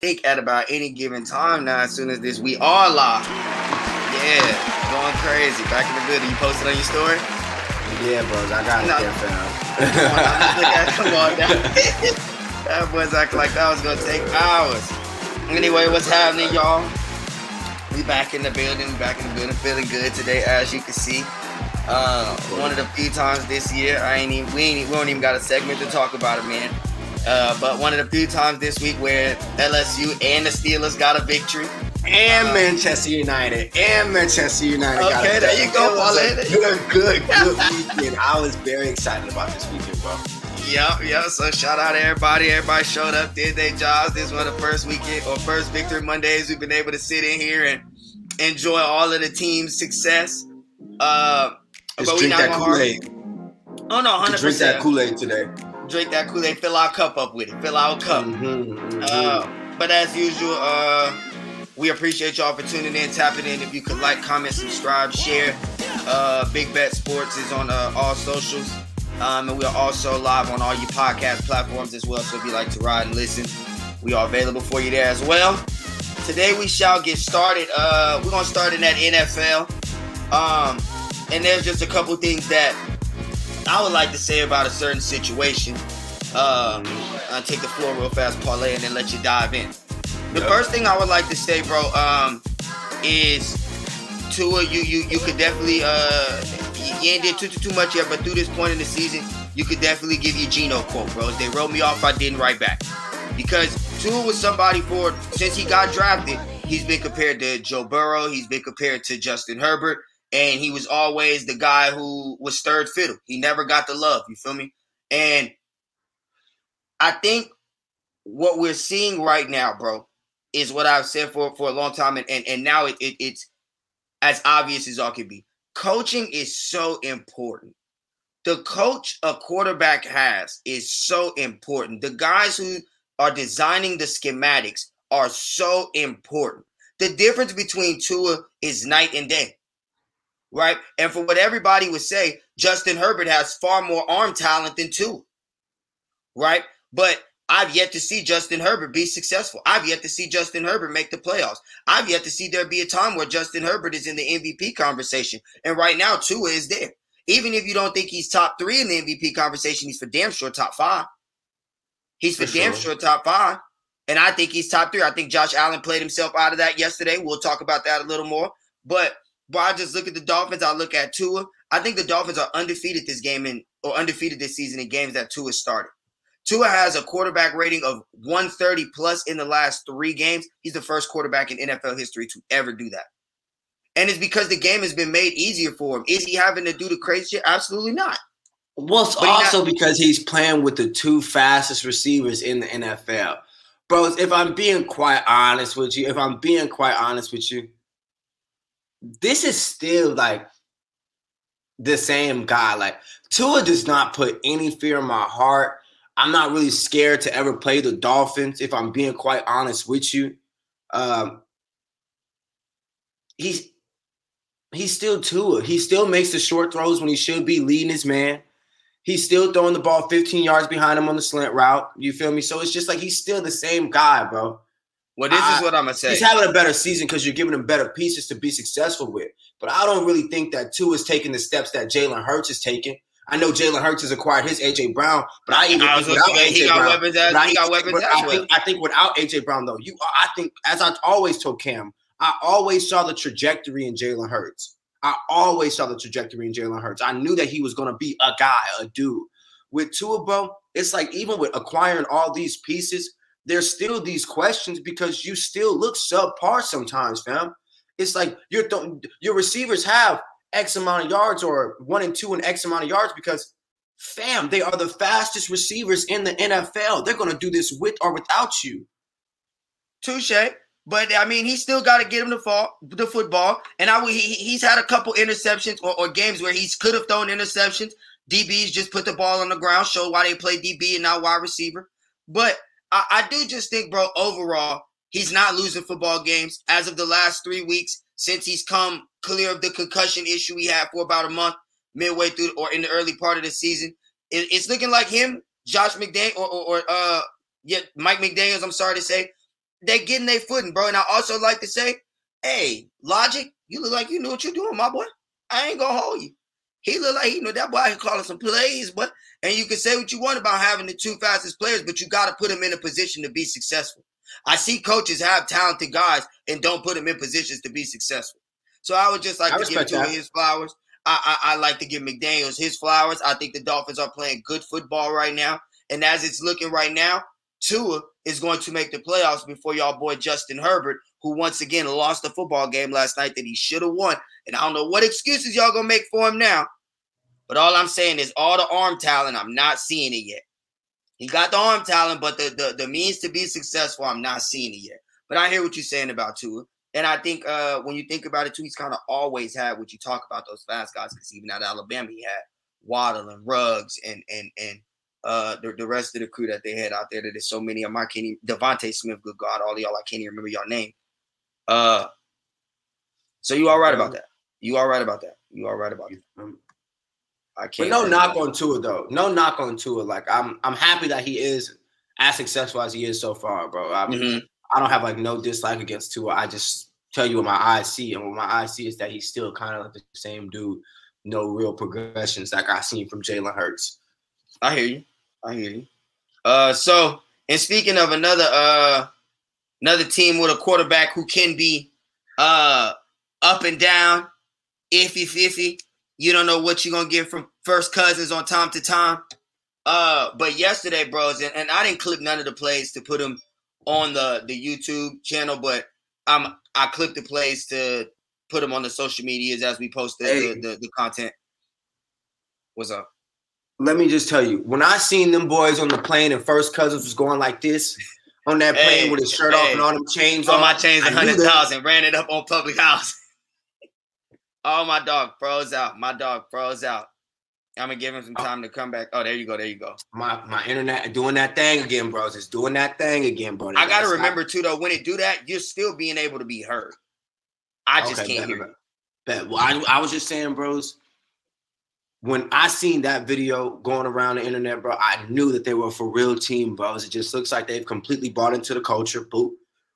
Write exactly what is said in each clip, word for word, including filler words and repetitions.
pick at about any given time now. As soon as this, we are live. Yeah, going crazy. Back in the building. You posted on your story? Yeah, bros. I got it no. there, fam. Come on, come on. That boy's acting like that was going to take hours. Anyway, what's happening, y'all? We back in the building. We back in the building. Feeling good today, as you can see. Uh, one of the few times this year, I ain't even, we ain't, we don't even got a segment to talk about it, man. Uh, but one of the few times this week where L S U and the Steelers got a victory. And uh, Manchester United. And Manchester United okay, got a victory. Okay, there you go, Wallet. It was a good, good weekend. I was very excited about this weekend, bro. Yep, yep. So shout out to everybody. Everybody showed up, did their jobs. This was one of the first weekend or first Victory Mondays we've been able to sit in here and enjoy all of the team's success. Uh, Just but drink we not that Kool-Aid. Oh, no, one hundred percent. Drink that Kool-Aid today. Drink that Kool-Aid, fill our cup up with it, fill our cup. Mm-hmm, mm-hmm. Uh, but as usual, uh, we appreciate y'all for tuning in, tapping in. If you could like, comment, subscribe, share. Uh, Big Bet Sports is on uh, all socials. Um, and we are also live on all your podcast platforms as well. So if you like to ride and listen, we are available for you there as well. Today we shall get started. Uh, we're going to start in that N F L. Um, and there's just a couple things that I would like to say about a certain situation. Um, I'll take the floor real fast, parlay, and then let you dive in. The yep. first thing I would like to say, bro, um, is Tua, you you you could definitely, uh, you ain't did too, too, too much yet, but through this point in the season, you could definitely give your Geno quote, bro. If they wrote me off, I didn't write back. Because Tua was somebody for, since he got drafted, he's been compared to Joe Burrow, he's been compared to Justin Herbert. And he was always the guy who was third fiddle. He never got the love. You feel me? And I think what we're seeing right now, bro, is what I've said for, for a long time. And, and, and now it, it it's as obvious as all can be. Coaching is so important. The coach a quarterback has is so important. The guys who are designing the schematics are so important. The difference between Tua is night and day. Right, and for what everybody would say, Justin Herbert has far more arm talent than Tua. Right, but I've yet to see Justin Herbert be successful. I've yet to see Justin Herbert make the playoffs. I've yet to see there be a time where Justin Herbert is in the M V P conversation. And right now, Tua is there. Even if you don't think he's top three in the M V P conversation, he's for damn sure top five. He's for, for damn sure. sure top five, and I think he's top three. I think Josh Allen played himself out of that yesterday. We'll talk about that a little more, but. But I just look at the Dolphins. I look at Tua. I think the Dolphins are undefeated this game in, or undefeated this season in games that Tua started. Tua has a quarterback rating of one thirty plus in the last three games. He's the first quarterback in N F L history to ever do that. And it's because the game has been made easier for him. Is he having to do the crazy shit? Absolutely not. Well, it's but also he's not- because he's playing with the two fastest receivers in the N F L. Bros, if I'm being quite honest with you, if I'm being quite honest with you, this is still like the same guy. Like Tua does not put any fear in my heart. I'm not really scared to ever play the Dolphins, if I'm being quite honest with you. Um, he's he's still Tua. He still makes the short throws when he should be leading his man. He's still throwing the ball fifteen yards behind him on the slant route. You feel me? So it's just like he's still the same guy, bro. Well, this I, is what I'm going to say. He's having a better season because you're giving him better pieces to be successful with. But I don't really think that Tua is taking the steps that Jalen Hurts is taking. I know Jalen Hurts has acquired his A J. Brown, but I even I think without A J. Brown. He got weapons out. I think without A J. Brown, though, you, I think, as I always told Cam, I always saw the trajectory in Jalen Hurts. I always saw the trajectory in Jalen Hurts. I knew that he was going to be a guy, a dude. With Tua, bro, it's like even with acquiring all these pieces, there's still these questions because you still look subpar sometimes, fam. It's like your th- your receivers have X amount of yards or one and two and X amount of yards because, fam, they are the fastest receivers in the N F L. They're going to do this with or without you. Touche. But, I mean, he still got to get him the, fall, the football. And I he, he's had a couple interceptions or, or games where he could have thrown interceptions. D Bs just put the ball on the ground, show why they play D B and not wide receiver. But – I do just think, bro, overall, he's not losing football games. As of the last three weeks, since he's come clear of the concussion issue he had for about a month, midway through or in the early part of the season, it's looking like him, Josh McDaniels, or, or, or uh, yeah, Mike McDaniels, I'm sorry to say, they're getting their footing, bro. And I also like to say, hey, Logic, you look like you knew what you're doing, my boy. I ain't gonna hold you. He looked like he knew that boy. He calling some plays, but and you can say what you want about having the two fastest players, but you got to put them in a position to be successful. I see coaches have talented guys and don't put them in positions to be successful. So I would just like I to give Tua his flowers. I, I I like to give McDaniels his flowers. I think the Dolphins are playing good football right now, and as it's looking right now, Tua is going to make the playoffs before y'all boy Justin Herbert, who once again lost the football game last night that he should have won. And I don't know what excuses y'all going to make for him now. But all I'm saying is all the arm talent, I'm not seeing it yet. He got the arm talent, but the, the, the means to be successful, I'm not seeing it yet. But I hear what you're saying about Tua. And I think uh, when you think about it, too, he's kind of always had what you talk about, those fast guys, because even out of Alabama, he had Waddle and Ruggs and and and uh, the, the rest of the crew that they had out there. That there's so many of my Kenny, Devontae Smith, good God, all of y'all, I can't even remember y'all name. Uh, so you all right about that. You all right about that. You all right about that. I can't. But no knock on Tua though. No knock on Tua. Like I'm, I'm happy that he is as successful as he is so far, bro. I mean, mm-hmm. I don't have like no dislike against Tua. I just tell you what my eyes see, and what my eyes see is that he's still kind of like the same dude. No real progressions like I seen from Jalen Hurts. I hear you. I hear you. Uh, so and speaking of another, uh, another team with a quarterback who can be, uh, up and down. Iffy, iffy. You don't know what you're going to get from First Cousins on time to time. Uh, but yesterday, bros, and, and I didn't clip none of the plays to put them on the, the YouTube channel, but I'm, I clipped the plays to put them on the social medias as we posted hey. the, the, the content. What's up? Let me just tell you, when I seen them boys on the plane and First Cousins was going like this on that plane hey. with his shirt hey. off and all them chains all on. All my chains, one hundred thousand, ran it up on public house. Oh, my dog froze out. My dog froze out. I'm going to give him some time to come back. Oh, there you go. There you go. My my internet doing that thing again, bros. It's doing that thing again, bro. I got to remember, too, though, when it do that, you're still being able to be heard. I just okay, can't bet, hear you. Bet. Well, I, I was just saying, bros, when I seen that video going around the internet, bro, I knew that they were a for real team, bros. It just looks like they've completely bought into the culture. Boop.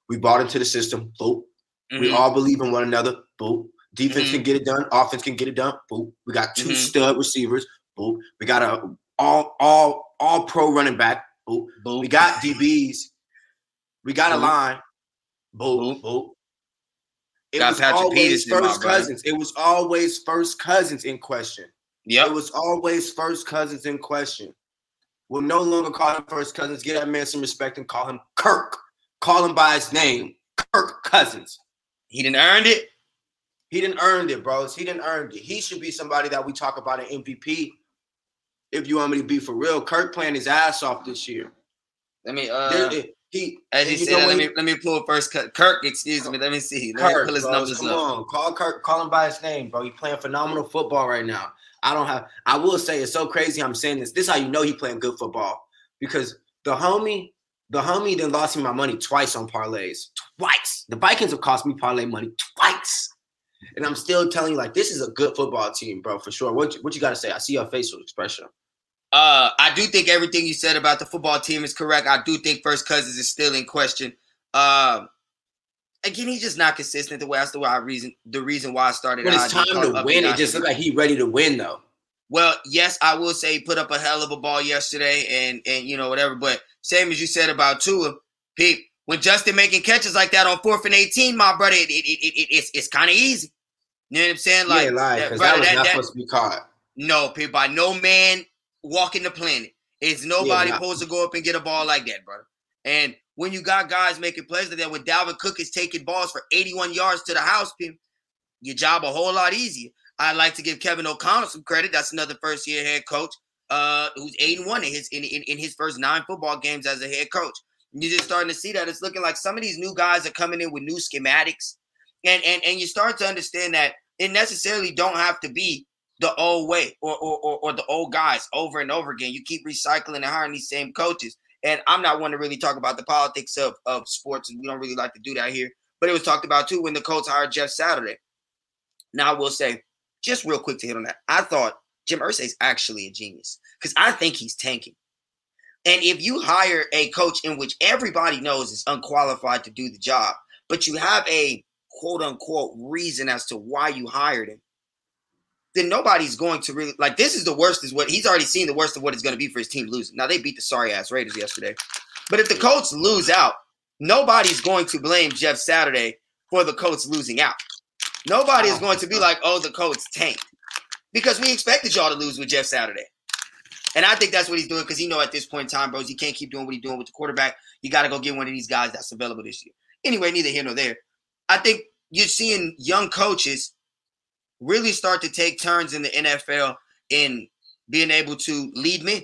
We bought into the system. Boop. Mm-hmm. We all believe in one another. Boop. Defense mm-hmm. can get it done. Offense can get it done. Boop. We got two mm-hmm. stud receivers. Boop. We got a all all all pro running back. Boop. Boop. We got D Bs. We got boop. a line. Boop. Boop. Boop. It got was Patrick always Peterson, first cousins. It was always first cousins in question. Yeah. It was always first cousins in question. We'll no longer call him First Cousins. Give that man some respect and call him Kirk. Call him by his name, Kirk Cousins. He done earned it. He didn't earn it, bros. He didn't earn it. He should be somebody that we talk about an M V P. If you want me to be for real, Kirk playing his ass off this year. Let me, uh, he, he as you said, let me, let me pull first cut. Kirk, excuse me. Let me see. Let Kirk, me pull his bros, numbers come up. on. Call Kirk, call him by his name, bro. He's playing phenomenal football right now. I don't have, I will say it's so crazy. I'm saying this. This is how you know he playing good football because the homie, the homie then lost me my money twice on parlays. Twice. The Vikings have cost me parlay money twice. And I'm still telling you, like, this is a good football team, bro, for sure. What you, what you got to say? I see your facial expression. Uh, I do think everything you said about the football team is correct. I do think First Cousins is still in question. Um, again, he's just not consistent. The way that's the way I reason the reason why I started. When it's time to win, it just looked like he ready to win, though. Well, yes, I will say he put up a hell of a ball yesterday, and and you know whatever. But same as you said about Tua, Pete. When Justin making catches like that on fourth and eighteen, my brother, it, it, it, it, it's it's kind of easy. You know what I'm saying? Like, yeah, lie, that, brother, that was that, not that, supposed to be caught. No, people, by no man walking the planet. It's nobody yeah, supposed to go up and get a ball like that, brother. And when you got guys making plays like that, when Dalvin Cook is taking balls for eighty-one yards to the house, people, your job a whole lot easier. I'd like to give Kevin O'Connell some credit. That's another first-year head coach uh, who's eight and one in his in, in, in his first nine football games as a head coach. You're just starting to see that it's looking like some of these new guys are coming in with new schematics. And and and you start to understand that it necessarily don't have to be the old way or or or, or the old guys over and over again. You keep recycling and hiring these same coaches. And I'm not one to really talk about the politics of, of sports. And we don't really like to do that here. But it was talked about, too, when the Colts hired Jeff Saturday. Now, I will say, just real quick to hit on that, I thought Jim Irsay is actually a genius because I think he's tanking. And if you hire a coach in which everybody knows is unqualified to do the job, but you have a quote-unquote reason as to why you hired him, then nobody's going to really – like, this is the worst is what – he's already seen the worst of what it's going to be for his team losing. Now, they beat the sorry-ass Raiders yesterday. But if the Colts lose out, nobody's going to blame Jeff Saturday for the Colts losing out. Nobody is going to be like, oh, the Colts tanked. Because we expected y'all to lose with Jeff Saturday. And I think that's what he's doing because he know at this point in time, bros, he can't keep doing what he's doing with the quarterback. You got to go get one of these guys that's available this year. Anyway, neither here nor there. I think you're seeing young coaches really start to take turns in the N F L in being able to lead men.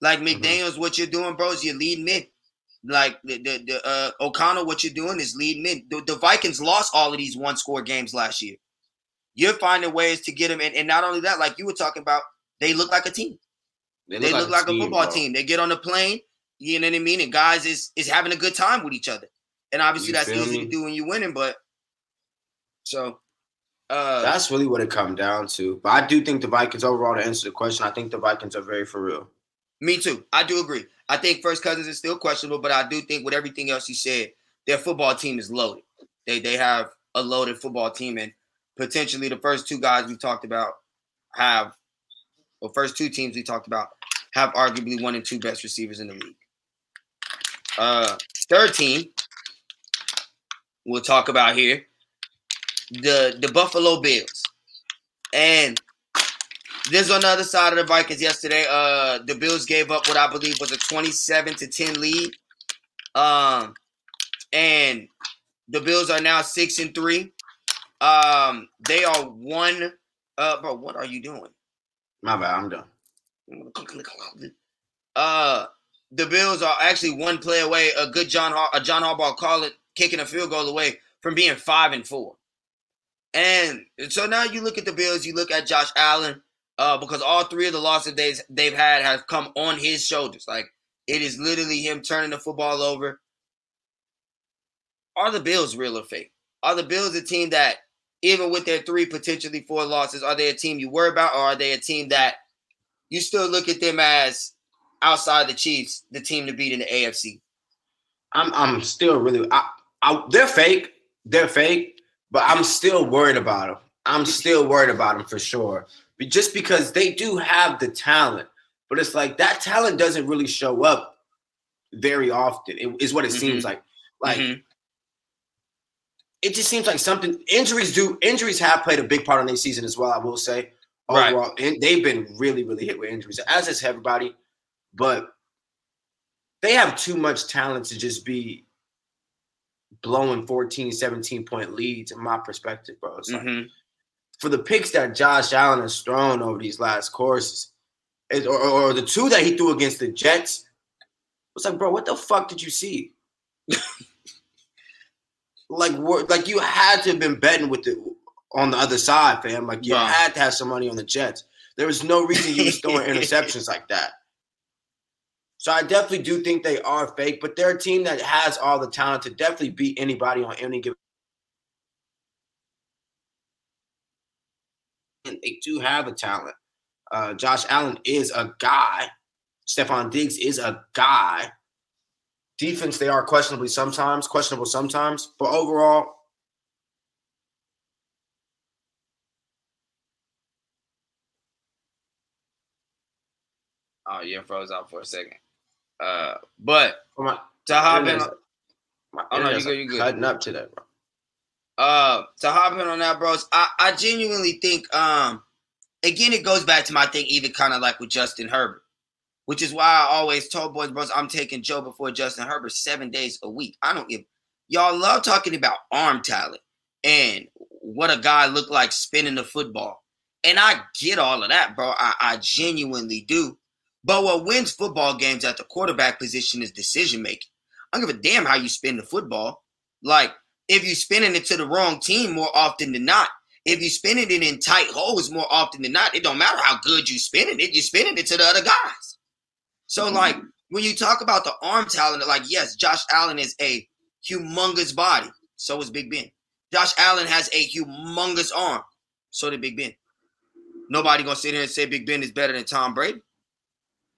Like McDaniels, mm-hmm. what you're doing, bros, you're leading men. Like the, the, the uh, O'Connell, what you're doing is leading men. The, the Vikings lost all of these one-score games last year. You're finding ways to get them. And, and not only that, like you were talking about, they look like a team. They look, they look like, like a team, football bro. team. They get on the plane, you know what I mean? And guys is is having a good time with each other. And obviously you that's easy me? to do when you're winning, but so. Uh, that's really what it comes down to. But I do think the Vikings, overall, to answer the question, I think the Vikings are very for real. Me too. I do agree. I think First Cousins is still questionable, but I do think with everything else you said, their football team is loaded. They they have a loaded football team, and potentially the first two guys we talked about have – well, first two teams we talked about have arguably one and two best receivers in the league. Uh, third team we'll talk about here, the, the Buffalo Bills. And this is on the other side of the Vikings yesterday. Uh, the Bills gave up what I believe was a twenty-seven to ten lead. Um, and the Bills are now six and three. Um, they are one. Uh, bro, what are you doing? My bad, I'm done. Uh, the Bills are actually one play away. A good John, Har- a John Harbaugh call it kicking a field goal away from being five and four. And so now you look at the Bills. You look at Josh Allen. Uh, because all three of the losses they've, they've had have come on his shoulders. Like, it is literally him turning the football over. Are the Bills real or fake? Are the Bills a team that, even with their three, potentially four losses, are they a team you worry about, or are they a team that you still look at them as, outside the Chiefs, the team to beat in the A F C? I'm I'm still really I, – I, they're fake. They're fake. But I'm still worried about them. I'm still worried about them for sure. Just because they do have the talent, but it's like that talent doesn't really show up very often. It is what it mm-hmm. seems like. Like mm-hmm. it just seems like something injuries do. Injuries have played a big part in their season as well. I will say right. overall, and they've been really, really hit with injuries, as is everybody. But they have too much talent to just be blowing fourteen, seventeen point leads, in my perspective, bro. It's mm-hmm. like, for the picks that Josh Allen has thrown over these last courses, or, or, or the two that he threw against the Jets, it's like, bro, what the fuck did you see? like, like you had to have been betting with the on the other side, fam. Like you wow. had to have some money on the Jets. There was no reason you was throwing interceptions like that. So I definitely do think they are fake, but they're a team that has all the talent to definitely beat anybody on any given. They do have a talent. Uh, Josh Allen is a guy. Stephon Diggs is a guy. Defense, they are questionably sometimes, questionable sometimes. But overall, oh, you froze out for a second. Uh, but oh my, to hop in, my oh no, you good, you good. Cutting up to that, bro. Uh, to hop in on that, bros, I, I genuinely think, um, again, it goes back to my thing, even kind of like with Justin Herbert, which is why I always told boys, bros, I'm taking Joe before Justin Herbert seven days a week. I don't give – y'all love talking about arm talent and what a guy looked like spinning the football. And I get all of that, bro. I, I genuinely do. But what wins football games at the quarterback position is decision-making. I don't give a damn how you spin the football. Like – if you're spinning it to the wrong team more often than not, if you're spinning it in tight holes more often than not, it don't matter how good you spinning it, you're spinning it to the other guys. So, mm-hmm. like, when you talk about the arm talent, like, yes, Josh Allen is a humongous body. So is Big Ben. Josh Allen has a humongous arm. So did Big Ben. Nobody going to sit here and say Big Ben is better than Tom Brady.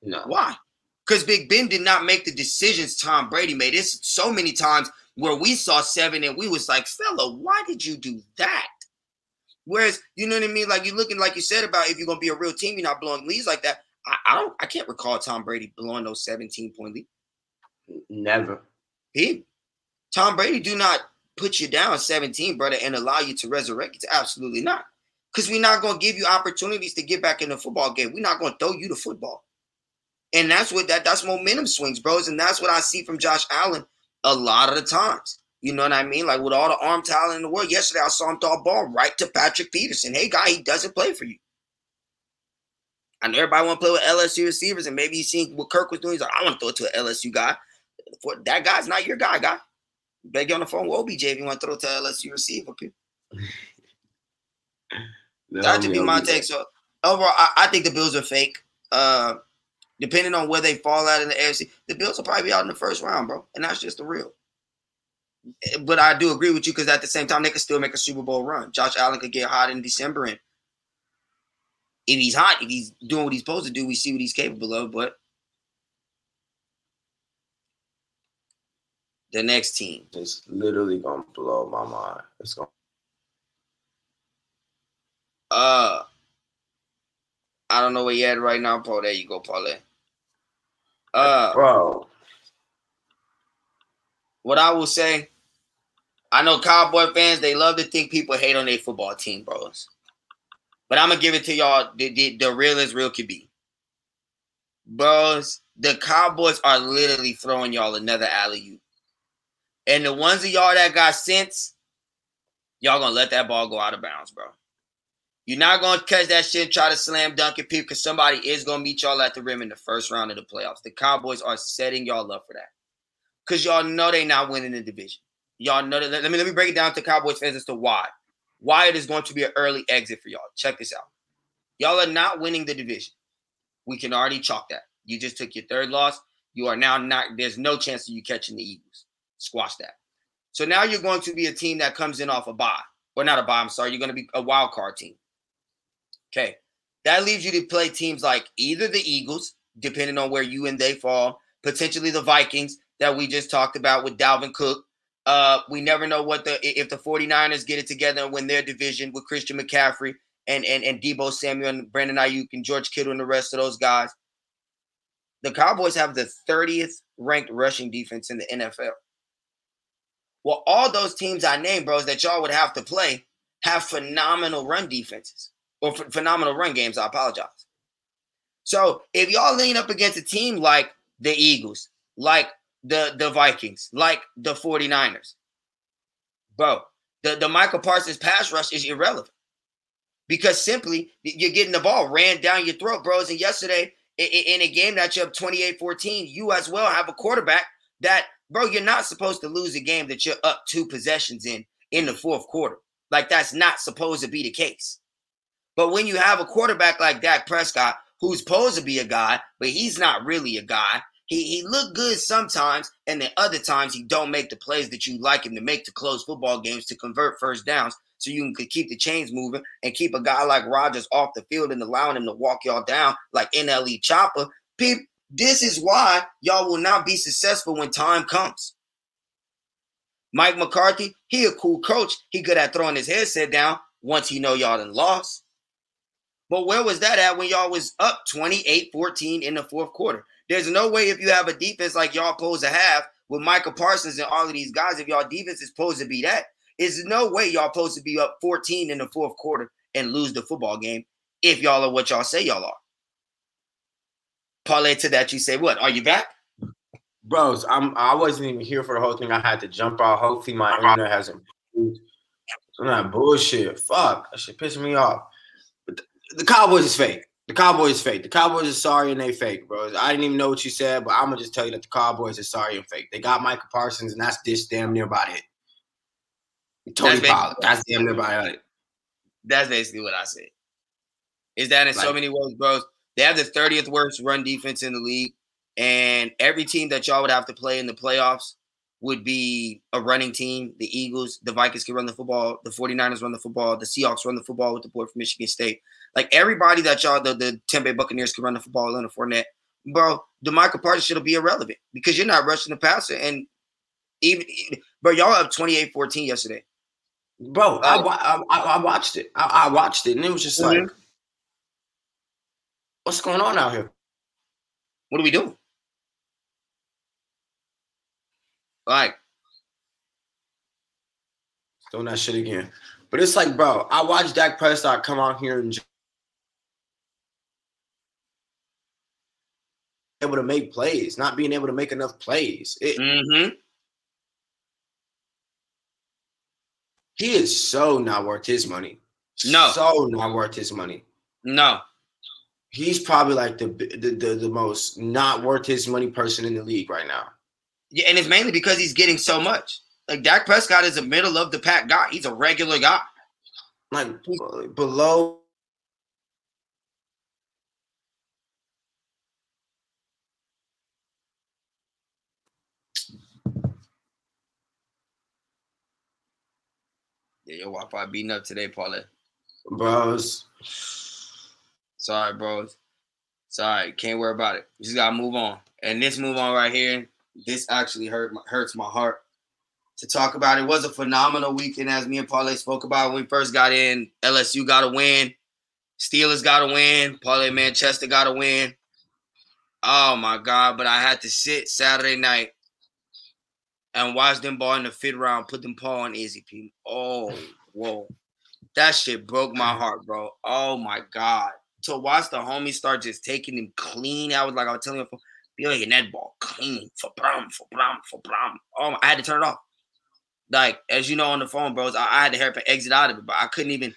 No. Why? Because Big Ben did not make the decisions Tom Brady made. It's so many times where we saw seven and we was like, fella, why did you do that? Whereas, you know what I mean? Like you're looking, like you said about if you're going to be a real team, you're not blowing leads like that. I, I don't, I can't recall Tom Brady blowing those seventeen-point leads. Never. He, Tom Brady do not put you down seventeen, brother, and allow you to resurrect. It's absolutely not. Because we're not going to give you opportunities to get back in the football game. We're not going to throw you the football. And that's what that that's momentum swings, bros. And that's what I see from Josh Allen a lot of the times. You know what I mean? Like with all the arm talent in the world, yesterday I saw him throw a ball right to Patrick Peterson. Hey, guy, he doesn't play for you. I know everybody want to play with L S U receivers, and maybe he's seeing what Kirk was doing. He's like, I want to throw it to an L S U guy. For, that guy's not your guy, guy. You better get on the phone with O B J if you want to throw it to an L S U receiver. No, that should be my take. So overall, I, I think the Bills are fake. Uh, Depending on where they fall out in the A F C, the Bills will probably be out in the first round, bro. And that's just the real. But I do agree with you because at the same time, they could still make a Super Bowl run. Josh Allen could get hot in December. And if he's hot, if he's doing what he's supposed to do, we see what he's capable of. But the next team. It's literally going to blow my mind. It's going to. Uh, I don't know where you're at right now, Paul. There you go, Paul. Uh, Bro. What I will say, I know Cowboy fans, they love to think people hate on their football team, bros. But I'm going to give it to y'all the, the, the real as real could be. Bros, the Cowboys are literally throwing y'all another alley-oop. And the ones of y'all that got sense, y'all going to let that ball go out of bounds, bro. You're not going to catch that shit and try to slam dunk it, people, because somebody is going to meet y'all at the rim in the first round of the playoffs. The Cowboys are setting y'all up for that because y'all know they're not winning the division. Y'all know that. Let me, let me break it down to Cowboys fans as to why. Why it is going to be an early exit for y'all. Check this out. Y'all are not winning the division. We can already chalk that. You just took your third loss. You are now not – there's no chance of you catching the Eagles. Squash that. So now you're going to be a team that comes in off a bye. Or not a bye, I'm sorry. You're going to be a wild card team. Okay, that leaves you to play teams like either the Eagles, depending on where you and they fall, potentially the Vikings that we just talked about with Dalvin Cook. Uh, we never know what the if the 49ers get it together and win their division with Christian McCaffrey and, and, and Deebo Samuel and Brandon Ayuk and George Kittle and the rest of those guys. The Cowboys have the thirtieth ranked rushing defense in the N F L. Well, all those teams I named, bros, that y'all would have to play have phenomenal run defenses. Or ph- phenomenal run games, I apologize. So if y'all lean up against a team like the Eagles, like the, the Vikings, like the 49ers, bro, the, the Michael Parsons pass rush is irrelevant because simply you're getting the ball ran down your throat, bros. And yesterday in a game that you're up twenty-eight fourteen, you as well have a quarterback that, bro, you're not supposed to lose a game that you're up two possessions in in the fourth quarter. Like that's not supposed to be the case. But when you have a quarterback like Dak Prescott, who's supposed to be a guy, but he's not really a guy, he he look good sometimes, and then other times he don't make the plays that you like him to make to close football games to convert first downs so you can keep the chains moving and keep a guy like Rodgers off the field and allowing him to walk y'all down like N L E Chopper. People, this is why y'all will not be successful when time comes. Mike McCarthy, he a cool coach. He good at throwing his headset down once he know y'all done lost. But where was that at when y'all was up twenty-eight fourteen in the fourth quarter? There's no way if you have a defense like y'all supposed to have with Michael Parsons and all of these guys, if y'all defense is supposed to be that, there's no way y'all supposed to be up fourteen in the fourth quarter and lose the football game if y'all are what y'all say y'all are. Parlay to that, you say what? Are you back? Bros, I'm, I wasn't even here for the whole thing. I had to jump out. Hopefully my internet has improved. I'm not bullshit. Fuck. That shit pissed me off. The Cowboys is fake. The Cowboys is fake. The Cowboys are sorry and they fake, bro. I didn't even know what you said, but I'm going to just tell you that the Cowboys are sorry and fake. They got Michael Parsons, and that's just damn near about it. Tony Pollard, that's damn near about it. That's basically what I said. Is that in like, so many ways, bro? They have the thirtieth worst run defense in the league, and every team that y'all would have to play in the playoffs would be a running team. The Eagles, the Vikings can run the football. The 49ers run the football. The Seahawks run the football with the boy from Michigan State. Like everybody that y'all, the, the Tampa Bay Buccaneers can run the football, Leonard Fournette bro, the Michael Parsons should be irrelevant because you're not rushing the passer. And even, bro, y'all up twenty-eight fourteen yesterday. Bro, I, I, I, I watched it. I, I watched it, and it was just like, mm-hmm. what's going on out here? What are we doing? Like, doing that shit again. But it's like, bro, I watched Dak Prescott come out here and able to make plays, not being able to make enough plays. It, mm-hmm. He is so not worth his money. No. So not worth his money. No. He's probably like the the, the the most not worth his money person in the league right now. Yeah, and it's mainly because he's getting so much. Like, Dak Prescott is a middle of the pack guy. He's a regular guy. Like, below your Wi-Fi beating up today, Paula. Bros. Sorry, bros. Sorry. Can't worry about it. You just got to move on. And this move on right here, this actually hurt my, hurts my heart to talk about. It was a phenomenal weekend, as me and Paula spoke about when we first got in. L S U got a win. Steelers got a win. Paula Manchester got a win. Oh, my God. But I had to sit Saturday night and watch them ball in the fifth round, put them paw on Izzy P. Oh, whoa. That shit broke my heart, bro. Oh, my God. To watch the homies start just taking him clean. I was like, I was telling him, be like, that ball clean. For brum, for brum, for brum. Oh, I had to turn it off. Like, as you know on the phone, bros, I, I had to help and exit out of it, but I couldn't even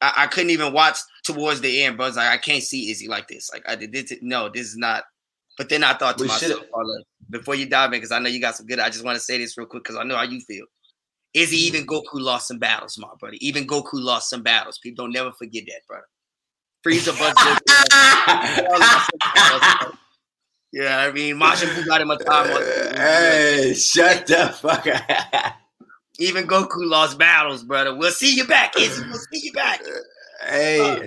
I, I couldn't even watch towards the end, bros. Like, I can't see Izzy like this. Like, I did this. No, this is not. But then I thought to we myself, Paula, before you dive in, because I know you got some good, I just want to say this real quick because I know how you feel. Izzy, even Goku lost some battles, my brother. Even Goku lost some battles. People don't never forget that, brother. Freeze a bunch of battles, yeah, I mean, Majin Buu got him a time. Hey, shut the fuck up. Even Goku lost battles, brother. We'll see you back, Izzy. We'll see you back. Hey. Uh,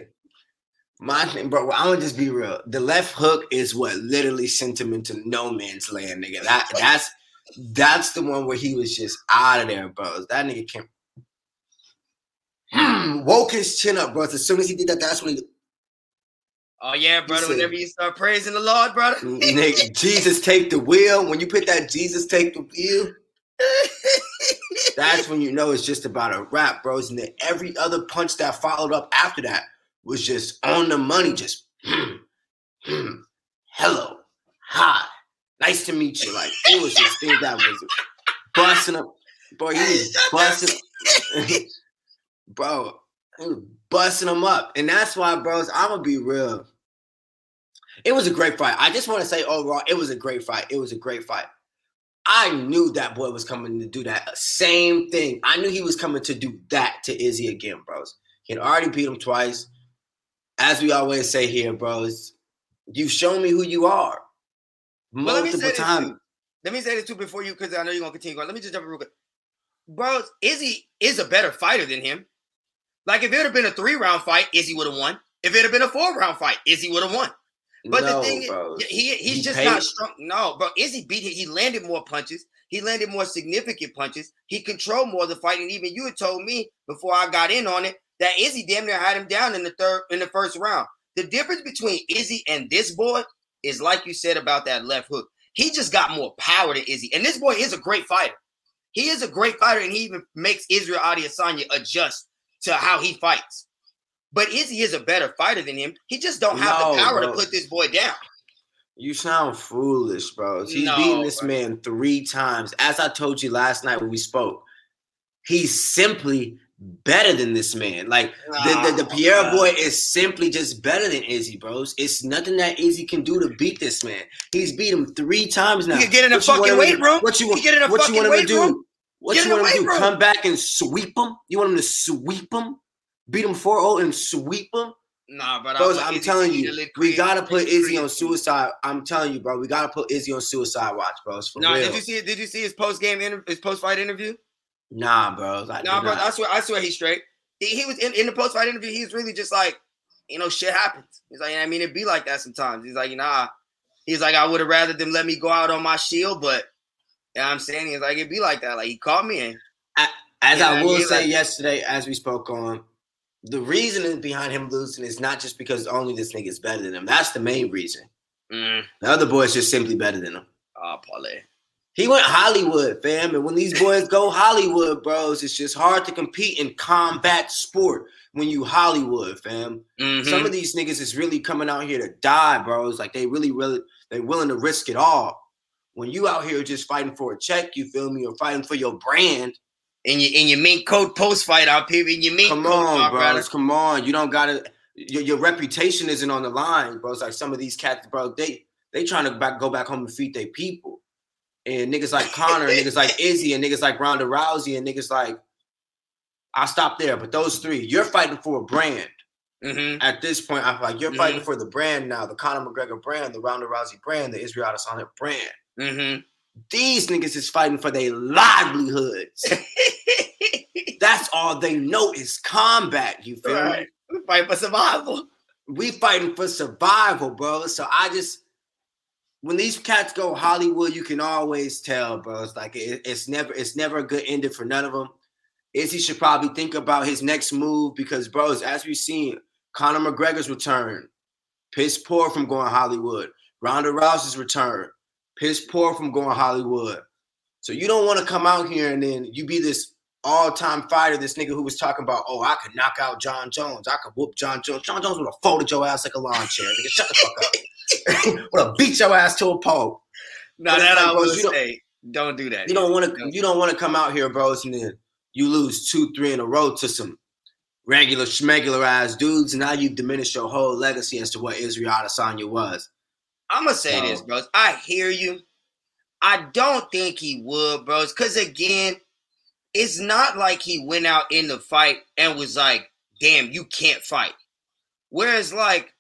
My thing, bro, I'm gonna just be real. The left hook is what literally sent him into no man's land, nigga. That that's that's the one where he was just out of there, bro. That nigga came hmm, woke his chin up, bro. As soon as he did that, that's when he oh yeah, brother. Said, whenever you start praising the Lord, brother. Nigga, Jesus take the wheel. When you put that Jesus take the wheel, that's when you know it's just about a wrap, bros. And then every other punch that followed up after that was just on the money, just mm, mm, hello, hi, nice to meet you. Like, it was just things that was busting up. Boy, he was busting bro, he was busting them up. And that's why, bros, I'm going to be real. It was a great fight. I just want to say overall, it was a great fight. It was a great fight. I knew that boy was coming to do that same thing. I knew he was coming to do that to Izzy again, bros. He had already beat him twice. As we always say here, bros, you've shown me who you are multiple times. Let me say this too before you, because I know you're gonna continue going. Let me just jump in real quick. Bros, Izzy is a better fighter than him. Like, if it had been a three-round fight, Izzy would have won. If it had been a four-round fight, Izzy would have won. But no, the thing bros. is, he he's he just paid. not strong. No, bro, Izzy beat him. He landed more punches. He landed more significant punches. He controlled more of the fight. And even you had told me before I got in on it that Izzy damn near had him down in the third, in the first round. The difference between Izzy and this boy is, like you said about that left hook, he just got more power than Izzy. And this boy is a great fighter. He is a great fighter, and he even makes Israel Adesanya adjust to how he fights. But Izzy is a better fighter than him. He just don't have no, the power bro. to put this boy down. You sound foolish, bro. He's no, beaten this bro. man three times. As I told you last night when we spoke, he's simply better than this man. Like, the, the, the Pierre oh, boy is simply just better than Izzy, bros. It's nothing that Izzy can do to beat this man. He's beat him three times now. You can get in a fucking weight room. What you want him to do? What you want him to do? What you want him to do? Come back and sweep him? You want him to sweep him? Beat him four oh and sweep him? Nah, but bros, I'm telling you, we gotta put Izzy on suicide. I'm telling you, bro, we gotta put Izzy on suicide watch, bros. For real. Nah, did you see? Did you see his post game interview? His post fight interview? Nah, bro. Like, nah, bro. Not. I swear, I swear he's straight. He, he was in, in the post-fight interview. He was really just like, you know, shit happens. He's like, I mean, it be like that sometimes. He's like, nah, He's like, I would have rather them let me go out on my shield, but you know what I'm saying? He's like, it'd be like that. Like, he caught me in. I, as you know I will I mean? say like, yesterday, as we spoke on, the reason behind him losing is not just because only this nigga is better than him. That's the main reason. Mm. The other boy is just simply better than him. Oh, Paulie. He went Hollywood, fam. And when these boys go Hollywood, bros, it's just hard to compete in combat sport when you Hollywood, fam. Mm-hmm. Some of these niggas is really coming out here to die, bros. Like, they really, really, they willing to risk it all. When you out here just fighting for a check, you feel me, or fighting for your brand. In your, in your mink coat post-fight out here, in your mink Come coat, on, bros, brother. Come on. You don't got to – your reputation isn't on the line, bros. Like, some of these cats, bro, they, they trying to back, go back home and feed their people. And niggas like Conor, and niggas like Izzy, and niggas like Ronda Rousey, and niggas like – I'll stop there. But those three, you're fighting for a brand. Mm-hmm. At this point, I feel like you're mm-hmm. fighting for the brand now, the Conor McGregor brand, the Ronda Rousey brand, the Israel Adesanya brand. Mm-hmm. These niggas is fighting for their livelihoods. That's all they know is combat, you feel right. me? We fighting for survival. We fighting for survival, bro. So I just, when these cats go Hollywood, you can always tell, bro. It's like, it, it's never it's never a good ending for none of them. Izzy should probably think about his next move because, bros, as we've seen, Conor McGregor's return, piss poor from going Hollywood. Ronda Rousey's return. Piss poor from going Hollywood. So you don't want to come out here and then you be this all-time fighter, this nigga who was talking about, oh, I could knock out John Jones. I could whoop John Jones. John Jones would have folded your ass like a lawn chair. Nigga, shut the fuck up. Would have beat your ass to a pole. No, that like, I would say. Don't, don't do that. You don't want to. You don't want to come out here, bros, and then you lose two, three in a row to some regular, schmegularized dudes, and now you've diminished your whole legacy as to what Israel Adesanya was. I'm going to say no. this, bros. I hear you. I don't think he would, bros. Because, again, it's not like he went out in the fight and was like, damn, you can't fight. Whereas, like,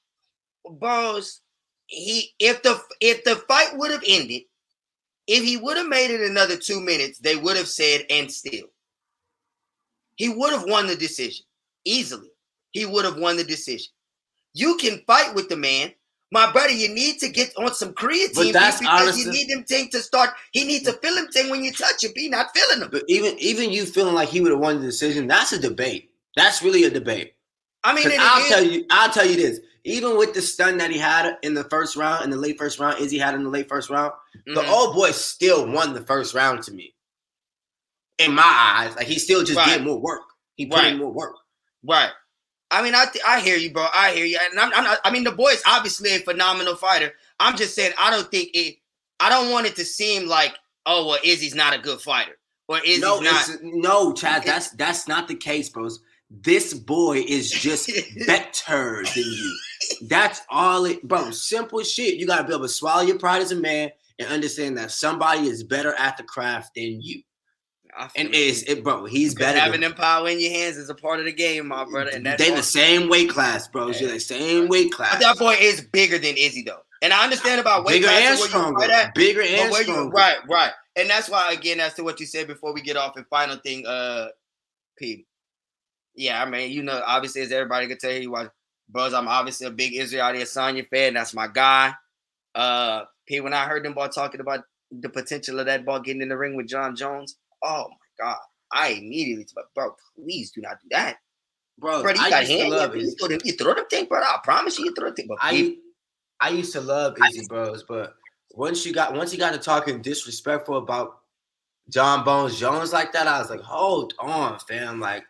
bros, he if the if the fight would have ended, if he would have made it another two minutes, they would have said, and still. He would have won the decision. Easily. He would have won the decision. You can fight with the man. My brother, you need to get on some creatine but that's because honestly, you need him thing to start. He needs to feel him thing when you touch him. He not feeling him. But even even you feeling like he would have won the decision, that's a debate. That's really a debate. I mean, I'll is. tell you, I'll tell you this. Even with the stun that he had in the first round, in the late first round, Izzy had in the late first round, mm-hmm. the old boy still won the first round to me. In my eyes, like he still just right. did more work. He put right. in more work. Right. I mean, I th- I hear you, bro. I hear you, and I'm, I'm not, I mean, the boy is obviously a phenomenal fighter. I'm just saying, I don't think it. I don't want it to seem like, oh, well, Izzy's not a good fighter, or Izzy's no, not. No, Chad, that's that's not the case, bros. This boy is just better than you. That's all it, bro. Simple shit. You gotta be able to swallow your pride as a man and understand that somebody is better at the craft than you. And it's it, bro. He's better. Having them power in your hands is a part of the game, my brother. And that's they the same weight class, bro. They're the same weight class. But that boy is bigger than Izzy, though. And I understand about weight bigger class and stronger, at, bigger and stronger. You, right, right. And that's why, again, as to what you said before we get off. And final thing, uh, P. Yeah, I mean, you know, obviously, as everybody could tell you, why, bros, I'm obviously a big Israel Adesanya fan. That's my guy. Uh, P. When I heard them boy talking about the potential of that ball getting in the ring with John Jones. Oh my God! I immediately, bro, please do not do that, bro. bro you I got used hand to love you, throw them, you throw them thing, bro. I promise you, you throw them thing. Bro. I, I used to love Izzy, bros, but once you got once you got to talking disrespectful about John Bones Jones like that, I was like, hold on, fam. Like,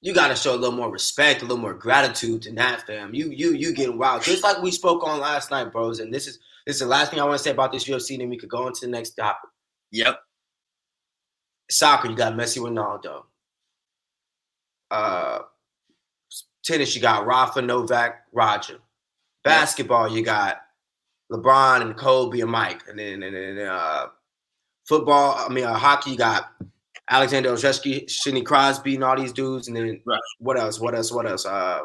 you got to show a little more respect, a little more gratitude to that, fam. You you you getting wild, just like we spoke on last night, bros. And this is this is the last thing I want to say about this U F C. Then we could go into the next topic. Yep. Soccer, you got Messi, Ronaldo. Uh, tennis, you got Rafa, Novak, Roger. Basketball, yep. You got LeBron and Kobe and Mike. And then and, and, uh, football, I mean, uh, hockey, you got Alexander Ovechkin, Sidney Crosby, and all these dudes. And then right. what else? What else? What else? Uh,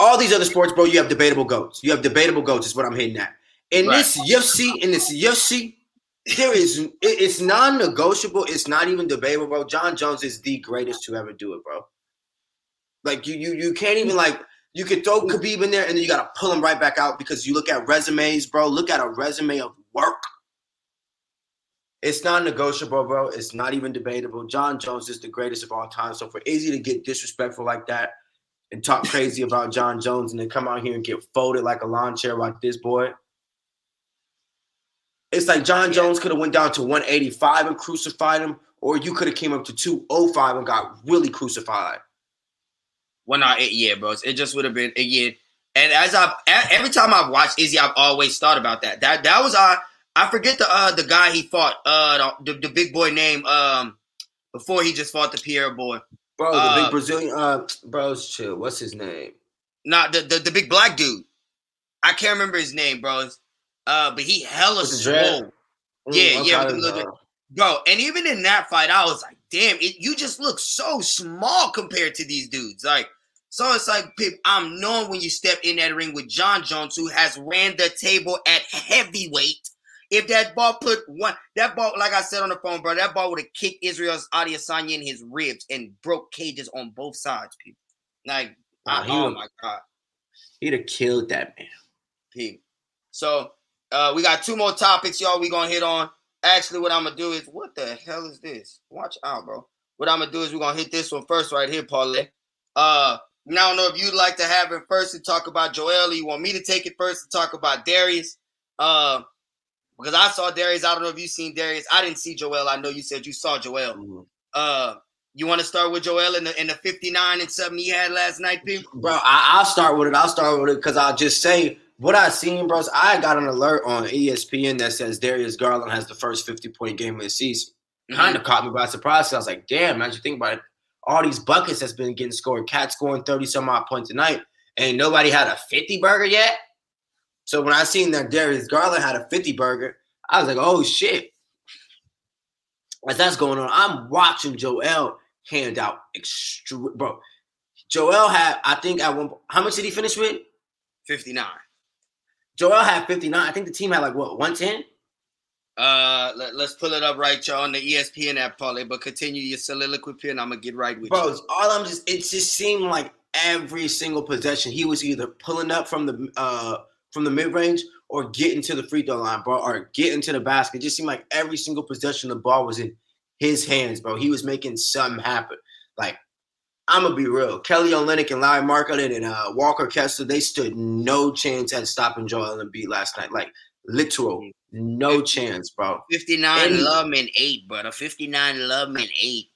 all these other sports, bro, you have debatable goats. You have debatable goats is what I'm hitting at. In right. this U F C, in this U F C, there is it's non-negotiable. It's not even debatable, bro. John Jones is the greatest to ever do it, bro. Like you, you, you can't even like You could throw Khabib in there, and then you got to pull him right back out because you look at resumes, bro. Look at a resume of work. It's not negotiable, bro. It's not even debatable. John Jones is the greatest of all time. So for Izzy to get disrespectful like that and talk crazy about John Jones and then come out here and get folded like a lawn chair like this boy, it's like John yeah. Jones could have went down to one eighty-five and crucified him, or you could have came up to two oh five and got really crucified. Well, no, it, yeah, bro. It just would have been again. And as I every time I've watched Izzy, I've always thought about that. That that was I. I forget the uh, the guy he fought. Uh, the, the big boy name. Um, before he just fought the Pierre boy. Bro, the uh, big Brazilian. Uh, bro's chill. What's his name? Nah, the, the the big black dude. I can't remember his name, bro. Uh, but he hella swole. Mm, yeah, yeah, with the, bro. And even in that fight, I was like, damn, it, you just look so small compared to these dudes, like. So it's like, Pip, I'm knowing when you step in that ring with John Jones, who has ran the table at heavyweight. If that ball put one, that ball, like I said on the phone, bro, that ball would have kicked Israel's Adesanya in his ribs and broke cages on both sides, people. Like, wow, I, oh my God. He'd have killed that man. Pip. So uh, we got two more topics, y'all, we going to hit on. Actually, what I'm going to do is, what the hell is this? Watch out, bro. What I'm going to do is we're going to hit this one first right here, Paulette. Uh, Now, I don't know if you'd like to have it first and talk about Joel, or you want me to take it first and talk about Darius. Uh, because I saw Darius. I don't know if you've seen Darius. I didn't see Joel. I know you said you saw Joel. Mm-hmm. Uh, you want to start with Joel and the, and the fifty-nine and seven he had last night, people? Bro, I, I'll start with it. I'll start with it because I'll just say what I seen, bros. I got an alert on E S P N that says Darius Garland has the first fifty-point game of the season. Mm-hmm. Kind of caught me by surprise. I was like, damn, how'd you think about it? All these buckets that's been getting scored. Cat scoring thirty-some-odd points a night. Ain't nobody had a fifty-burger yet. So when I seen that Darius Garland had a fifty-burger, I was like, oh, shit. As that's going on, I'm watching Joel hand out extra. Bro, Joel had, I think at one point, how much did he finish with? fifty-nine. Joel had fifty-nine. I think the team had like, what, one ten? Uh, let, let's pull it up right, y'all, on the E S P N app, Paulie, but continue your soliloquy, and I'm going to get right with Bro, you. Bro, all I'm just – it just seemed like every single possession, he was either pulling up from the uh from the mid-range or getting to the free throw line, bro, or getting to the basket. It just seemed like every single possession the ball was in his hands, bro. He was making something happen. Like, I'm going to be real. Kelly Olynyk and Larry Markkinen and uh, Walker Kessler, they stood no chance at stopping Joel Embiid last night. Like, literal. No chance, bro. fifty-nine and, love and eight, brother. fifty-nine love and eight.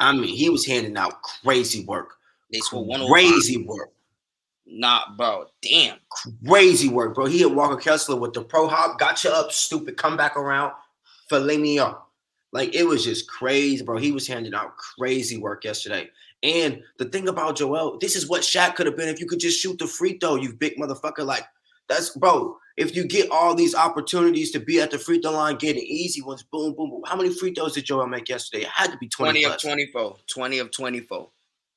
I mean, he was handing out crazy work. They scored crazy work. Nah, bro. Damn. Crazy work, bro. He hit Walker Kessler with the pro hop. Got you up, stupid. Come back around. Fillet me up. Like, it was just crazy, bro. He was handing out crazy work yesterday. And the thing about Joel, this is what Shaq could have been if you could just shoot the free throw, you big motherfucker. Like, that's, bro. If you get all these opportunities to be at the free throw line, getting easy ones, boom, boom, boom. How many free throws did Joel make yesterday? It had to be twenty. twenty of twenty-four. twenty of twenty-four.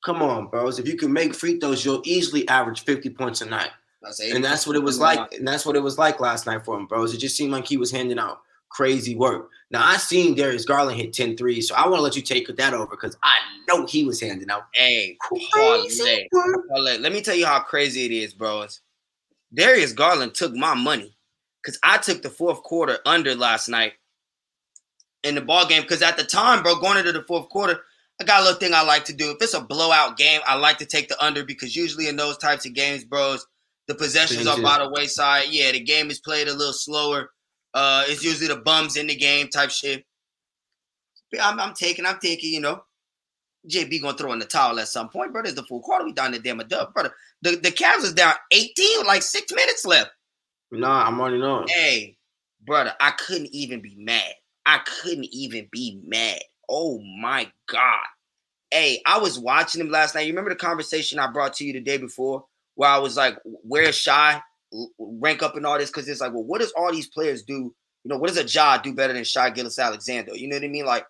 Come on, bros. If you can make free throws, you'll easily average fifty points a night. That's and that's what it was like. And that's what it was like last night for him, bros. It just seemed like he was handing out crazy work. Now, I seen Darius Garland hit ten threes, so I want to let you take that over because I know he was handing out hey, crazy work. Let me tell you how crazy it is, bros. Darius Garland took my money because I took the fourth quarter under last night in the ball game. Because at the time, bro, going into the fourth quarter, I got a little thing I like to do. If it's a blowout game, I like to take the under because usually in those types of games, bros, the possessions are by the wayside. Yeah, the game is played a little slower. Uh, it's usually the bums in the game type shit. I'm, I'm taking, I'm taking, you know. J B gonna throw in the towel at some point, brother. It's the full quarter. We down the damn a dub, brother. The the Cavs is down eighteen with like six minutes left. Nah, I'm already knowing. Hey, brother, I couldn't even be mad. I couldn't even be mad. Oh my God. Hey, I was watching him last night. You remember the conversation I brought to you the day before where I was like, where's Shai? Rank up and all this, because it's like, well, what does all these players do? You know, what does a Ja do better than Shai Gillis-Alexander? You know what I mean? Like,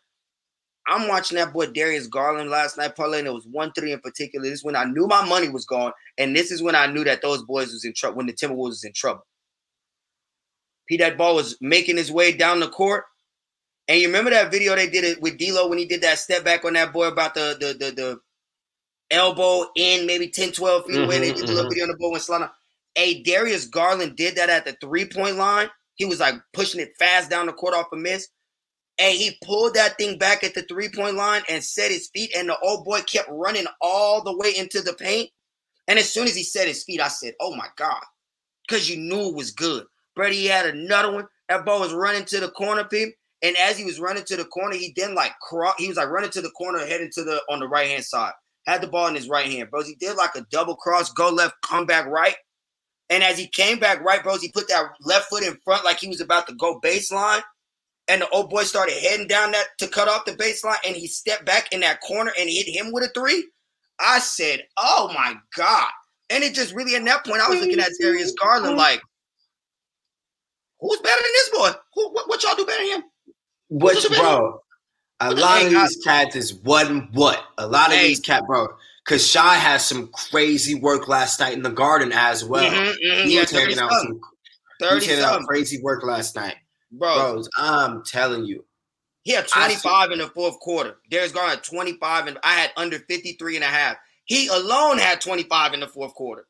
I'm watching that boy Darius Garland last night, Paul, and it was one three in particular. This is when I knew my money was gone, and this is when I knew that those boys was in trouble, when the Timberwolves was in trouble. P, that ball was making his way down the court, and you remember that video they did it with D-Lo when he did that step back on that boy about the the the, the elbow in, maybe ten, twelve feet away. Mm-hmm, they did mm-hmm. a little bit on the ball and slide on. Hey, Darius Garland did that at the three-point line. He was, like, pushing it fast down the court off a miss. And he pulled that thing back at the three-point line and set his feet, and the old boy kept running all the way into the paint. And as soon as he set his feet, I said, oh, my God, because you knew it was good. Brady, he had another one. That ball was running to the corner, people. And as he was running to the corner, he then, like, cro- he was, like, running to the corner, heading to the on the right-hand side. Had the ball in his right hand, bros. He did, like, a double cross, go left, come back right. And as he came back right, bros, he put that left foot in front like he was about to go baseline. And the old boy started heading down that to cut off the baseline, and he stepped back in that corner and hit him with a three. I said, oh, my God. And it just really, at that point, I was looking at Darius Garland like, who's better than this boy? Who, what, what y'all do better than him? What, bro, a what lot of these cats is what and what. A lot hey. of these cats, bro. Because Shai has some crazy work last night in the garden as well. Mm-hmm, mm-hmm. He was yeah, taking out some he taking out crazy work last night. Bro, Bros, I'm telling you. He had twenty-five in the fourth quarter. Darius Garland had twenty-five, and I had under fifty-three and a half. He alone had twenty-five in the fourth quarter.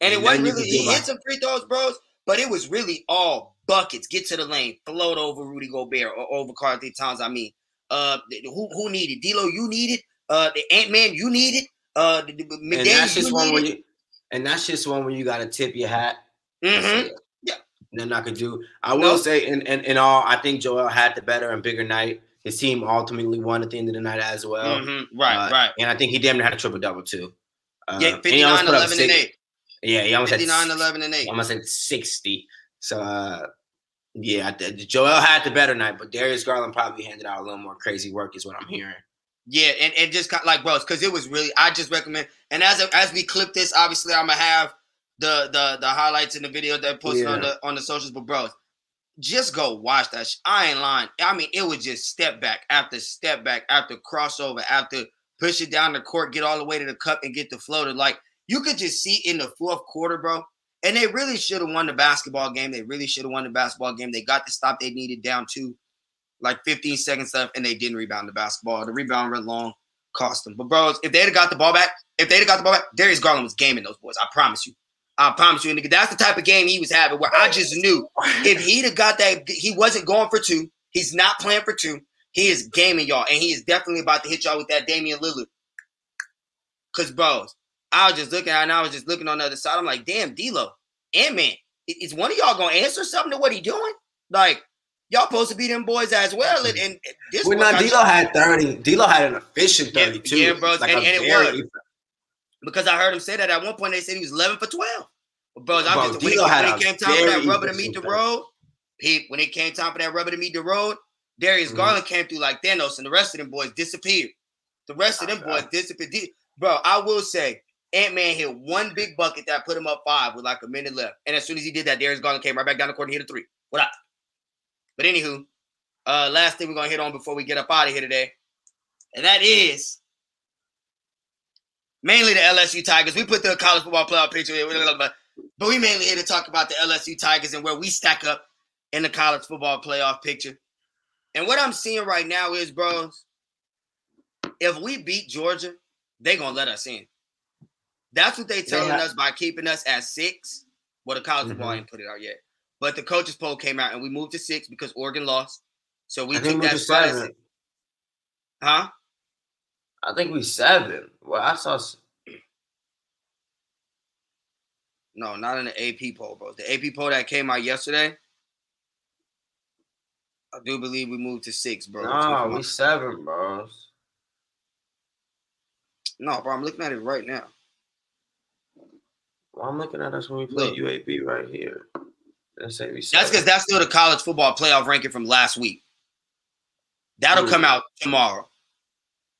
And, and it wasn't really – he hit some free throws, bros, but it was really all buckets. Get to the lane, float over Rudy Gobert or over Carl Anthony Towns, I mean. Uh, who, who needed? D-Lo, you needed. Uh, the Ant Man, you needed. Uh, the, the, the and, McDaniel, that's just one when you, and that's just one when you got to tip your hat. Mm-hmm. Yeah. Then I could do. I will no. say, in, in, in all, I think Joel had the better and bigger night. His team ultimately won at the end of the night as well. Mm-hmm. Right, uh, right. And I think he damn near had a triple-double, too. Uh, yeah, fifty-nine, eleven, and eight. Yeah, he almost fifty-nine, had eleven, and eight. Almost at sixty. So, uh, yeah, I, Joel had the better night, but Darius Garland probably handed out a little more crazy work is what I'm hearing. Yeah, and, and just kind of like, bros, because it was really – I just recommend – and as as we clip this, obviously I'm going to have the, the the highlights in the video that I posted yeah. on, the, on the socials. But, bros, just go watch that shit. I ain't lying. I mean, it was just step back after step back after crossover after push it down the court, get all the way to the cup, and get the floater. Like, you could just see in the fourth quarter, bro, and they really should have won the basketball game. They really should have won the basketball game. They got the stop they needed down to. Like fifteen seconds left, and they didn't rebound the basketball. The rebound went long, cost them. But, bros, if they'd have got the ball back, if they'd have got the ball back, Darius Garland was gaming those boys. I promise you. I promise you. And that's the type of game he was having where I just knew if he'd have got that, he wasn't going for two. He's not playing for two. He is gaming y'all, and he is definitely about to hit y'all with that Damian Lillard. Because, bros, I was just looking, and I was just looking on the other side. I'm like, damn, D-Lo, Ant Man, is one of y'all going to answer something to what he doing? Like, y'all supposed to be them boys as well. And, and this well, now D-Lo had thirty. D-Lo had an efficient thirty-two. Yeah, bro. Like and, and it worked. Because I heard him say that at one point. They said he was eleven for twelve. But, bros, bro, I'm just when, it, when it came time for that rubber to meet the road, he, when it came time for that rubber to meet the road, Darius mm-hmm. Garland came through like Thanos, and the rest of them boys disappeared. The rest of them boys disappeared. Bro, I will say, Ant-Man hit one big bucket that put him up five with like a minute left. And as soon as he did that, Darius Garland came right back down the court and hit a three. What up? But anywho, uh, last thing we're going to hit on before we get up out of here today, and that is mainly the L S U Tigers. We put the college football playoff picture here, but we mainly here to talk about the L S U Tigers and where we stack up in the college football playoff picture. And what I'm seeing right now is, bros, if we beat Georgia, they're going to let us in. That's what they're telling yeah. us by keeping us at six. Well, the college mm-hmm. football ain't put it out yet. But the coaches poll came out, and we moved to six because Oregon lost. So we I took that seven. Huh? I think we seven. Well, I saw. No, not in the A P poll, bro. The A P poll that came out yesterday, I do believe we moved to six, bro. No, we seven, bro. No, bro, I'm looking at it right now. Well, I'm looking at us when we play Look. U A B right here. That's because that's still the college football playoff ranking from last week. That'll mm. come out tomorrow.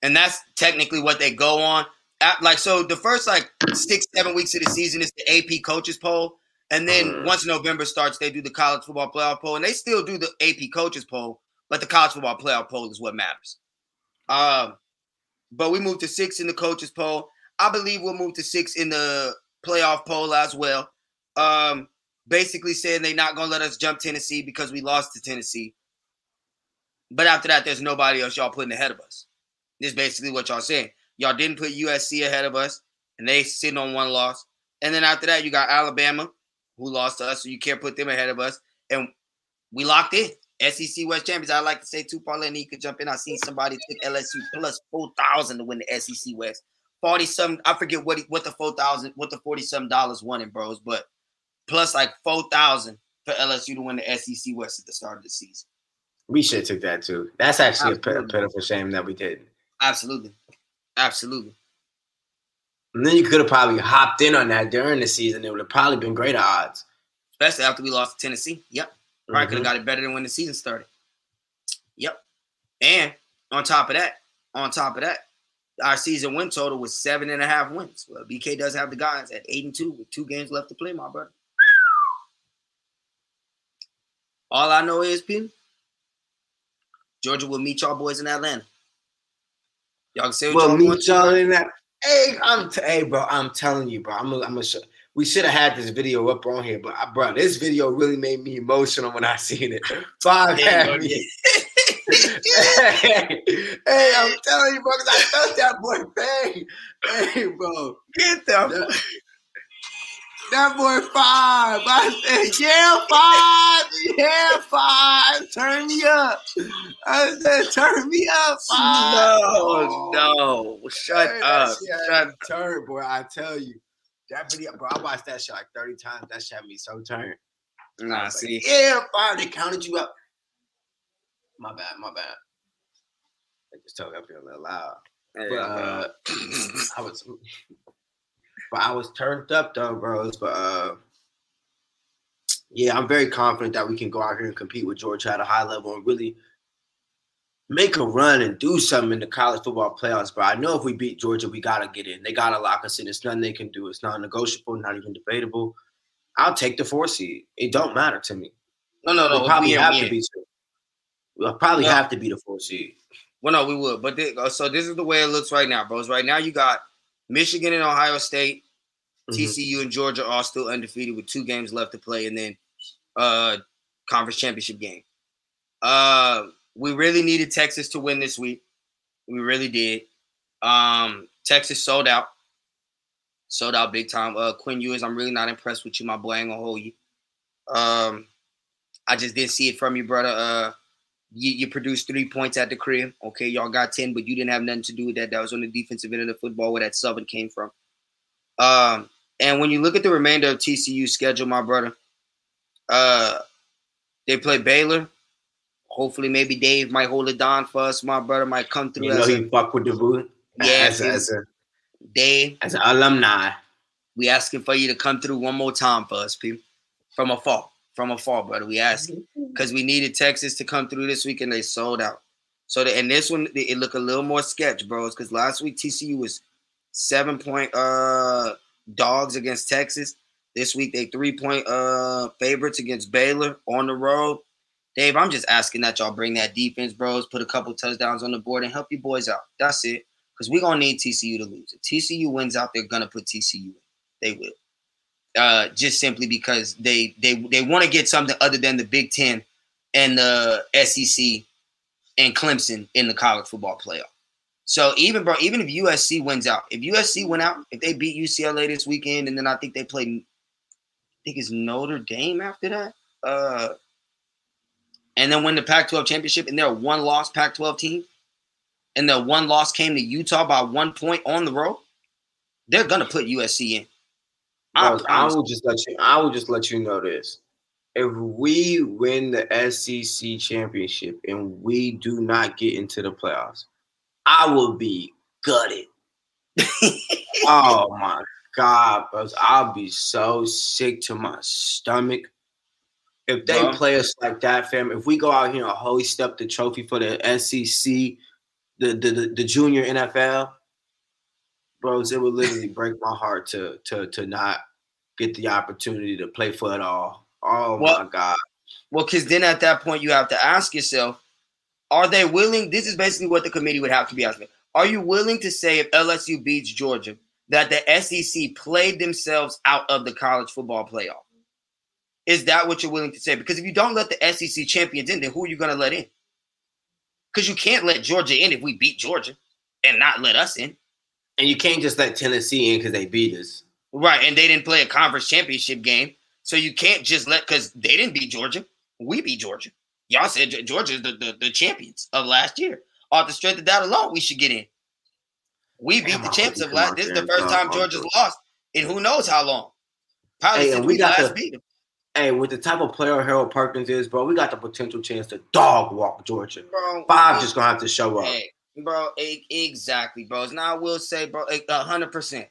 And that's technically what they go on. At, like, so the first, like, six, seven weeks of the season is the A P coaches poll. And then mm. once November starts, they do the college football playoff poll. And they still do the A P coaches poll, but the college football playoff poll is what matters. Um, but we moved to six in the coaches poll. I believe we'll move to six in the playoff poll as well. Um, Basically saying they're not going to let us jump Tennessee because we lost to Tennessee. But after that, there's nobody else y'all putting ahead of us. This is basically what y'all saying. Y'all didn't put U S C ahead of us, and they sitting on one loss. And then after that, you got Alabama, who lost to us, so you can't put them ahead of us. And we locked in. S E C West Champions. I like to say two parlay, and he could jump in. I seen somebody take L S U plus four thousand to win the S E C West. forty-some, I forget what he, what the four thousand, what the forty-some dollars won in, bros, but plus like four thousand for L S U to win the S E C West at the start of the season. We should have took that too. That's actually Absolutely. a pitiful shame that we didn't. Absolutely. Absolutely. And then you could have probably hopped in on that during the season. It would have probably been greater odds. Especially after we lost to Tennessee. Yep. Probably mm-hmm. could have got it better than when the season started. Yep. And on top of that, on top of that, our season win total was seven and a half wins. Well, B K does have the guys at eight and two with two games left to play, my brother. All I know is, people, Georgia will meet y'all boys in Atlanta. Y'all can say what y'all want to. We'll meet y'all in that. Hey, I'm t- hey, bro, I'm telling you, bro. I'm gonna show. We should have had this video up on here, but I, bro, this video really made me emotional when I seen it. Five happy. hey, hey, I'm telling you, bro, because I felt that boy pain. Hey, bro, get them. That, that boy five. I said, yeah, five. Yeah, five. Turn me up. I said, turn me up, five. No, no. Shut hey, up. Shut turn, boy. I tell you. That video, bro, I watched that shit like thirty times. That shit had me so turned. Nah, see. Like, yeah, five. They counted you up. My bad, my bad. I just told up here a little loud. Hey, but, uh, I was, but I was turned up though, bros. But uh, yeah, I'm very confident that we can go out here and compete with Georgia at a high level and really make a run and do something in the college football playoffs, bro. I know if we beat Georgia, we got to get in. They got to lock us in. It's nothing they can do. It's non-negotiable, not even debatable. I'll take the four seed. It don't matter to me. No, no, no. We'll probably have to be two. We'll probably no. have to be the four seed. Well, no, we would. But this, so this is the way it looks right now, bros. Right now you got Michigan and Ohio State, mm-hmm. T C U and Georgia are still undefeated with two games left to play and then uh, conference championship game. Uh, we really needed Texas to win this week. We really did. Um, Texas sold out. Sold out big time. Uh, Quinn Ewers, I'm really not impressed with you, my boy. I ain't gonna hold you. Um, I just didn't see it from you, brother. Uh, You, you produced three points at the crib. Okay, y'all got ten, but you didn't have nothing to do with that. That was on the defensive end of the football where that subbing came from. Um, and when you look at the remainder of T C U's schedule, my brother, uh, they play Baylor. Hopefully, maybe Dave might hold it down for us. My brother might come through. You know, he fuck with the boot. Yeah, as, as a Dave, as an alumni, we asking for you to come through one more time for us, people, from afar. From afar, brother, we asked because we needed Texas to come through this week and they sold out. So, the, and this one, it looked a little more sketch, bros, because last week T C U was seven point uh, dogs against Texas. This week, they three point uh, favorites against Baylor on the road. Dave, I'm just asking that y'all bring that defense, bros, put a couple touchdowns on the board and help your boys out. That's it, because we're going to need T C U to lose. If T C U wins out, they're going to put T C U in. They will. Uh, just simply because they they, they want to get something other than the Big Ten and the S E C and Clemson in the college football playoff. So even bro, even if U S C wins out, if U S C went out, if they beat U C L A this weekend, and then I think they play, I think it's Notre Dame after that, uh, and then win the Pac twelve championship, and they're a one-loss Pac twelve team, and their one loss came to Utah by one point on the road, they're gonna put U S C in. Bro, I will just let you. I will just let you know this: if we win the S E C championship and we do not get into the playoffs, I will be gutted. Oh my God, bro! I'll be so sick to my stomach if they bro. play us like that, fam. If we go out here and hoist up the trophy for the S E C, the the the, the junior N F L. Bros, it would literally break my heart to to to not get the opportunity to play for it all. Oh, well, my God. Well, because then at that point, you have to ask yourself, are they willing? This is basically what the committee would have to be asking. Are you willing to say if L S U beats Georgia that the S E C played themselves out of the college football playoff? Is that what you're willing to say? Because if you don't let the S E C champions in, then who are you going to let in? Because you can't let Georgia in if we beat Georgia and not let us in. And you can't just let Tennessee in because they beat us. Right, and they didn't play a conference championship game. So you can't just let – because they didn't beat Georgia. We beat Georgia. Y'all said Georgia's the, the, the champions of last year. Off the strength of that alone, we should get in. We beat Damn, the champs of last – this is the first time Georgia's lost in who knows how long. Probably hey, since we, we last the, beat them. Hey, with the type of player Harold Perkins is, bro, we got the potential chance to dog walk Georgia. Bro, Five we, just going to have to show up. Hey, bro, exactly, bro. Now I will say, bro, one hundred percent.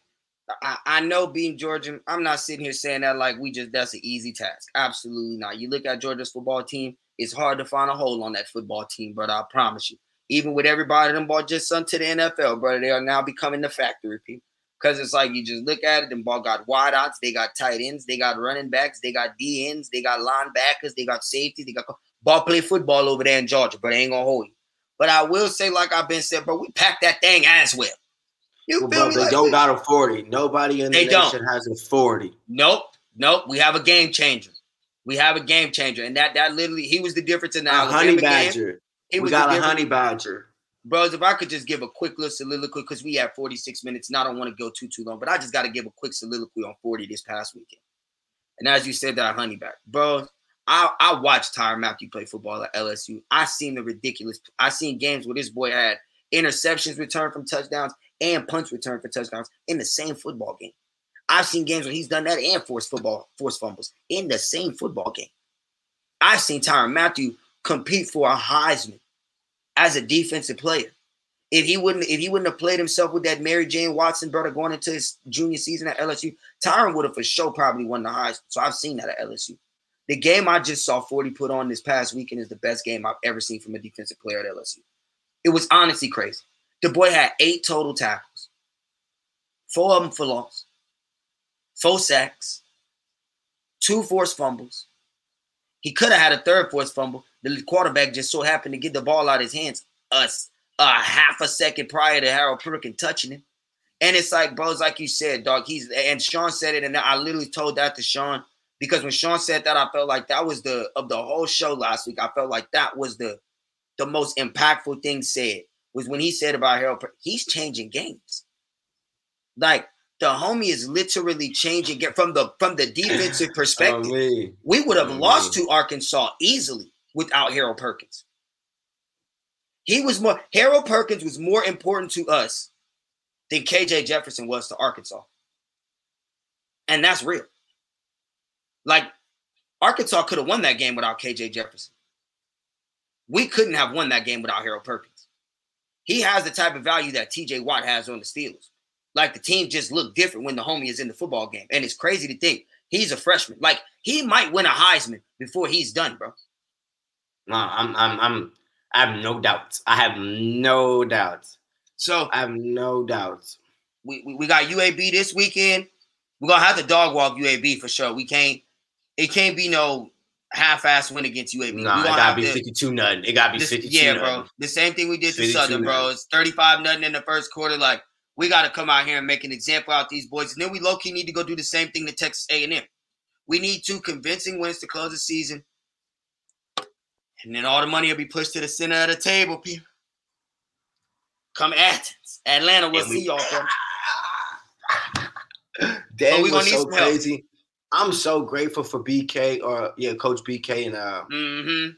I, I know being Georgia, I'm not sitting here saying that like we just, that's an easy task. Absolutely not. You look at Georgia's football team, it's hard to find a hole on that football team, brother. I promise you. Even with everybody them ball just sent to the N F L, brother, they are now becoming the factory people. Because it's like you just look at it, them ball got wideouts, they got tight ends, they got running backs, they got D ends, they got linebackers, they got safeties, they got ball play football over there in Georgia, but I ain't gonna hold you. But I will say, like I've been said, bro, we packed that thing as well. You well, feel bro, me? They like, don't got a forty. Nobody in the nation don't. has a forty. Nope. Nope. We have a game changer. We have a game changer. And that that literally, he was the difference in the Alabama honey badger. Game. We got a honey badger. Bros, if I could just give a quick little soliloquy, because we have forty-six minutes and I don't want to go too, too long, but I just got to give a quick soliloquy on forty this past weekend. And as you said, that honey badger. Bro, I, I watched Tyrann Mathieu play football at L S U. I seen the ridiculous. I seen games where this boy had interceptions returned from touchdowns and punts returned for touchdowns in the same football game. I've seen games where he's done that and forced football, forced fumbles in the same football game. I've seen Tyrann Mathieu compete for a Heisman as a defensive player. If he wouldn't, if he wouldn't have played himself with that Mary Jane Watson brother going into his junior season at L S U, Tyrann would have for sure probably won the Heisman. So I've seen that at L S U. The game I just saw forty put on this past weekend is the best game I've ever seen from a defensive player at L S U. It was honestly crazy. The boy had eight total tackles, four of them for loss, four sacks, two forced fumbles. He could have had a third forced fumble. The quarterback just so happened to get the ball out of his hands us a, a half a second prior to Harold Perkins touching him. And it's like, bros, like you said, dog, he's, and Sean said it, and I literally told that to Sean, because when Sean said that, I felt like that was the, of the whole show last week, I felt like that was the, the most impactful thing said. Was when he said about Harold, he's changing games. Like the homie is literally changing it from the from the defensive perspective. Oh, we would have oh, lost me. to Arkansas easily without Harold Perkins. He was more Harold Perkins was more important to us than K J Jefferson was to Arkansas, and that's real. Like Arkansas could have won that game without K J Jefferson. We couldn't have won that game without Harold Perkins. He has the type of value that T J Watt has on the Steelers. Like, the team just looked different when the homie is in the football game. And it's crazy to think he's a freshman. Like, he might win a Heisman before he's done, bro. No, I'm, I'm, I'm, I have no doubts. I have no doubts. So I have no doubts. We, we, we got U A B this weekend. We're going to have to dog walk U A B for sure. We can't, it can't be no half-ass win against U A B. Nah, it gotta be fifty-two nothing. It gotta be fifty-two. Yeah, bro. The same thing we did to Southern, bro. It's thirty-five nothing in the first quarter. Like, we gotta come out here and make an example out of these boys. And then we low-key need to go do the same thing to Texas A and M. We need two convincing wins to close the season. And then all the money will be pushed to the center of the table, people. Come Athens. Atlanta, we'll see y'all, bro. That was so crazy. I'm so grateful for B K or yeah, Coach B K and uh mm-hmm.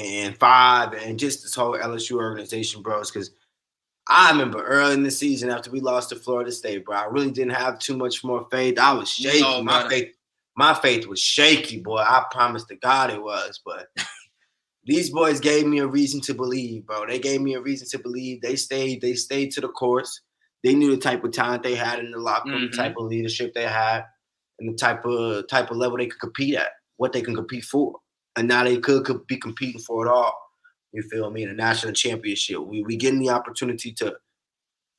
and Five and just this whole L S U organization, bros. Because I remember early in the season after we lost to Florida State, bro, I really didn't have too much more faith. I was shaky. No, my brother. faith, my faith was shaky, boy. I promise to God it was. But these boys gave me a reason to believe, bro. They gave me a reason to believe. They stayed. They stayed to the course. They knew the type of talent they had in the locker room, mm-hmm. the type of leadership they had. And the type of type of level they could compete at, what they can compete for, and now they could, could be competing for it all. You feel me? The national championship, we we getting the opportunity to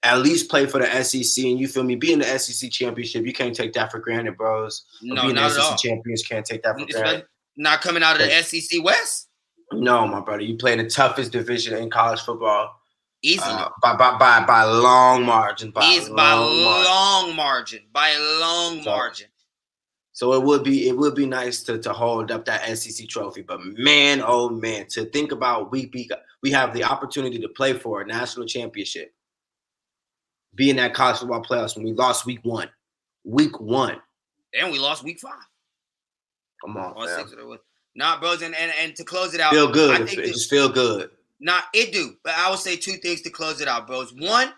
at least play for the S E C, and you feel me? Being the S E C championship, you can't take that for granted, bros. No, being not the S E C at all. Champions can't take that for it's granted. Not coming out of the S E C West. No, my brother, you play in the toughest division in college football. Easily. Uh, by, by, by, by a long margin. By Easy, long by long margin. margin. By a long so, margin. So it would be it would be nice to, to hold up that S E C trophy, but man, oh man, to think about we be, we have the opportunity to play for a national championship. be in that college football playoffs when we lost week one. Week one. And we lost week five. Come on, man. Six nah, bros, and, and, and to close it out. Feel good. I think it just feel good. Nah, it do. But I would say two things to close it out, bros. One,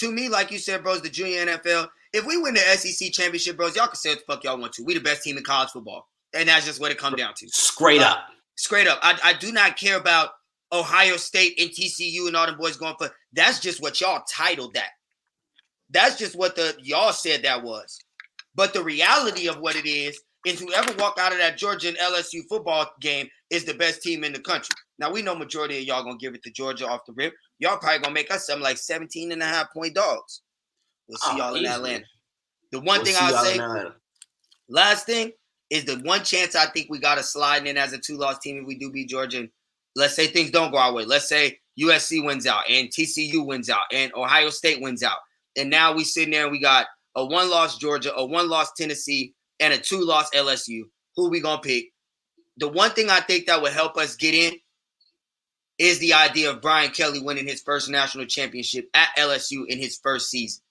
to me, like you said, bros, the junior N F L, if we win the S E C championship, bros, y'all can say what the fuck y'all want to. We the best team in college football. And that's just what it comes down to. Straight uh, up. Straight up. I, I do not care about Ohio State and T C U and all them boys going for. That's just what y'all titled that. That's just what the y'all said that was. But the reality of what it is, is whoever walked out of that Georgia and L S U football game is the best team in the country. Now, we know majority of y'all going to give it to Georgia off the rip. Y'all probably going to make us something like seventeen and a half point dogs. We'll see oh, y'all easy. in Atlanta. The one we'll thing I'll say, last thing, is the one chance I think we got to slide in as a two-loss team if we do beat Georgia. And let's say things don't go our way. Let's say U S C wins out and T C U wins out and Ohio State wins out. And now we sitting there and we got a one-loss Georgia, a one-loss Tennessee, and a two-loss L S U. Who we going to pick? The one thing I think that would help us get in is the idea of Brian Kelly winning his first national championship at L S U in his first season.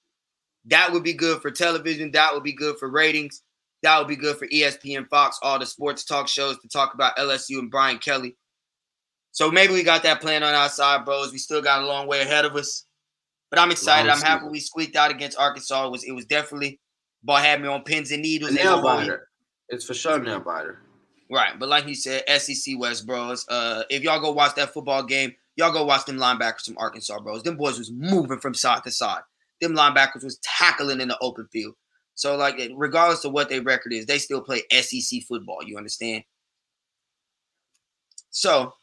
That would be good for television. That would be good for ratings. That would be good for E S P N, Fox, all the sports talk shows to talk about L S U and Brian Kelly. So maybe we got that plan on our side, bros. We still got a long way ahead of us. But I'm excited. Long I'm happy we squeaked out against Arkansas. It was, it was definitely – ball had me on pins and needles. Nail-biter. It's for sure nail-biter. Right. But like you said, S E C West, bros. Uh, if y'all go watch that football game, y'all go watch them linebackers from Arkansas, bros. Them boys was moving from side to side. Them linebackers was tackling in the open field. So, like, regardless of what their record is, they still play S E C football. You understand? So,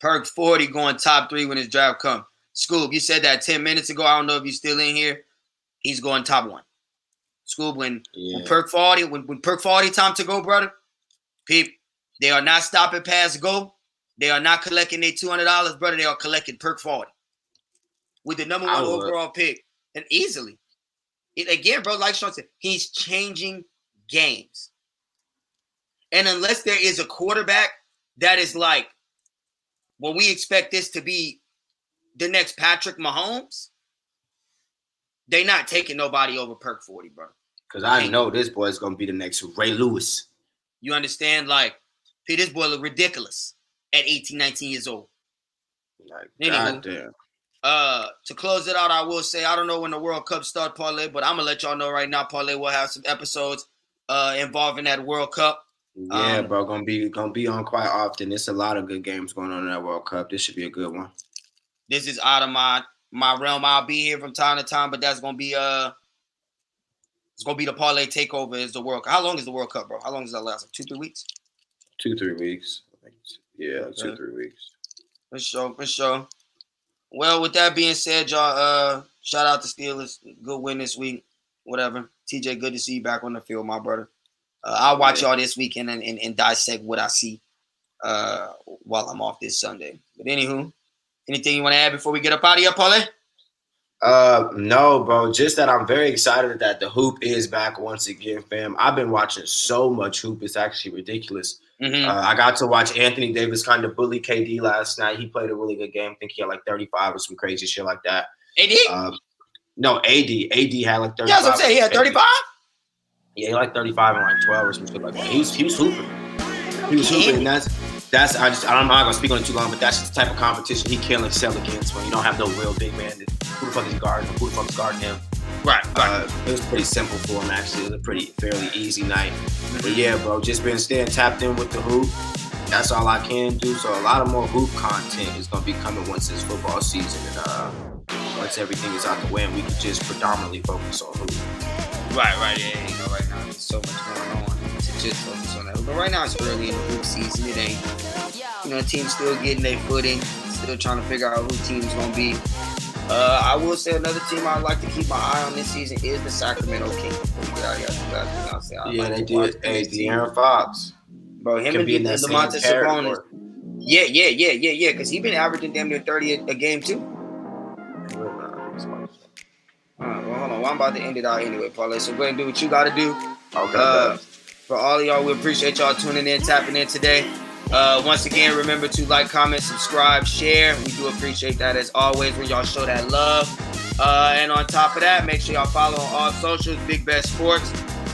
Perk forty going top three when his draft comes. Scoob, you said that ten minutes ago. I don't know if you're still in here. He's going top one. Scoob, when, yeah. when Perk forty, when, when Perk forty time to go, brother, people, they are not stopping past go. They are not collecting their two hundred dollars, brother. They are collecting Perk forty with the number one overall pick and easily. It, again, bro, like Sean said, he's changing games. And unless there is a quarterback that is like, well, we expect this to be the next Patrick Mahomes, they not taking nobody over Perk forty, bro. Because I know this boy is going to be the next Ray Lewis. You understand? Like, hey, this boy look ridiculous at eighteen, nineteen years old. Like, goddamn. Uh, to close it out, I will say, I don't know when the World Cup starts, Parlay, but I'm going to let y'all know right now, Parlay will have some episodes uh, involving that World Cup. Yeah, um, bro, going to be gonna be on quite often. There's a lot of good games going on in that World Cup. This should be a good one. This is out of my, my realm. I'll be here from time to time, but that's going to be uh, it's going to be the Parlay takeover is the World Cup. How long is the World Cup, bro? How long does that last? Like two, three weeks? Two, three weeks. Yeah, okay. two, three weeks. For sure, for sure. Well, with that being said, y'all, uh, shout out to Steelers. Good win this week. Whatever. T J, good to see you back on the field, my brother. Uh, I'll watch y'all this weekend and, and, and dissect what I see uh, while I'm off this Sunday. But anywho, anything you want to add before we get up out of here, Paulie? Uh, no, bro. Just that I'm very excited that the hoop is back once again, fam. I've been watching so much hoop. It's actually ridiculous. Mm-hmm. Uh, I got to watch Anthony Davis kind of bully K D last night. He played a really good game. I think he had like thirty-five or some crazy shit like that. A D? Uh, no, A D. A D had like thirty-five. Yeah, I was going to say, he had thirty-five? Yeah, he had like thirty-five and like twelve or something like that. He was, he was hooping. He was hooping. And that's, that's, I just, I'm not going to speak on it too long, but that's the type of competition he can't excel against when you don't have no real big man. Who the fuck is guarding him? Who the fuck is guarding him? Right, right. Uh, it was pretty simple for him, actually. It was a pretty, fairly easy night. But yeah, bro, just been staying tapped in with the hoop. That's all I can do. So a lot of more hoop content is going to be coming once this football season and uh, once everything is out the way and we can just predominantly focus on hoop. Right, right. Yeah, you know, right now there's so much going on to just focus on that. But right now it's early in the hoop season. It ain't, you know, teams still getting their footing, still trying to figure out who team's going to be. Uh, I will say another team I'd like to keep my eye on this season is the Sacramento Kings. Yeah, they did. Hey, De'Aaron Fox. Bro, him and Demontis Sabonis. Yeah, yeah, yeah, yeah, yeah. Because he's been averaging damn near thirty a game, too. All right, well, hold on. Well, I'm about to end it out anyway, Parlay. So go ahead and do what you got to do. Okay. Uh, for all of y'all, we appreciate y'all tuning in, tapping in today. Uh, once again, remember to like, comment, subscribe, share. We do appreciate that as always when y'all show that love. Uh, and on top of that, make sure y'all follow on all socials, Big Bet Sports.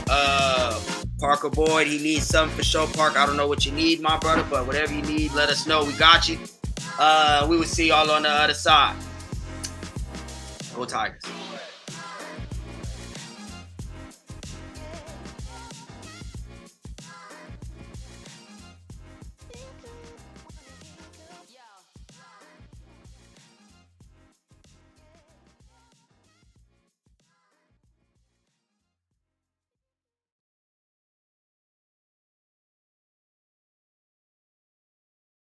Uh, Parker Boyd, he needs something for show. Park, I don't know what you need, my brother, but whatever you need, let us know. We got you. Uh, we will see y'all on the other side. Go Tigers.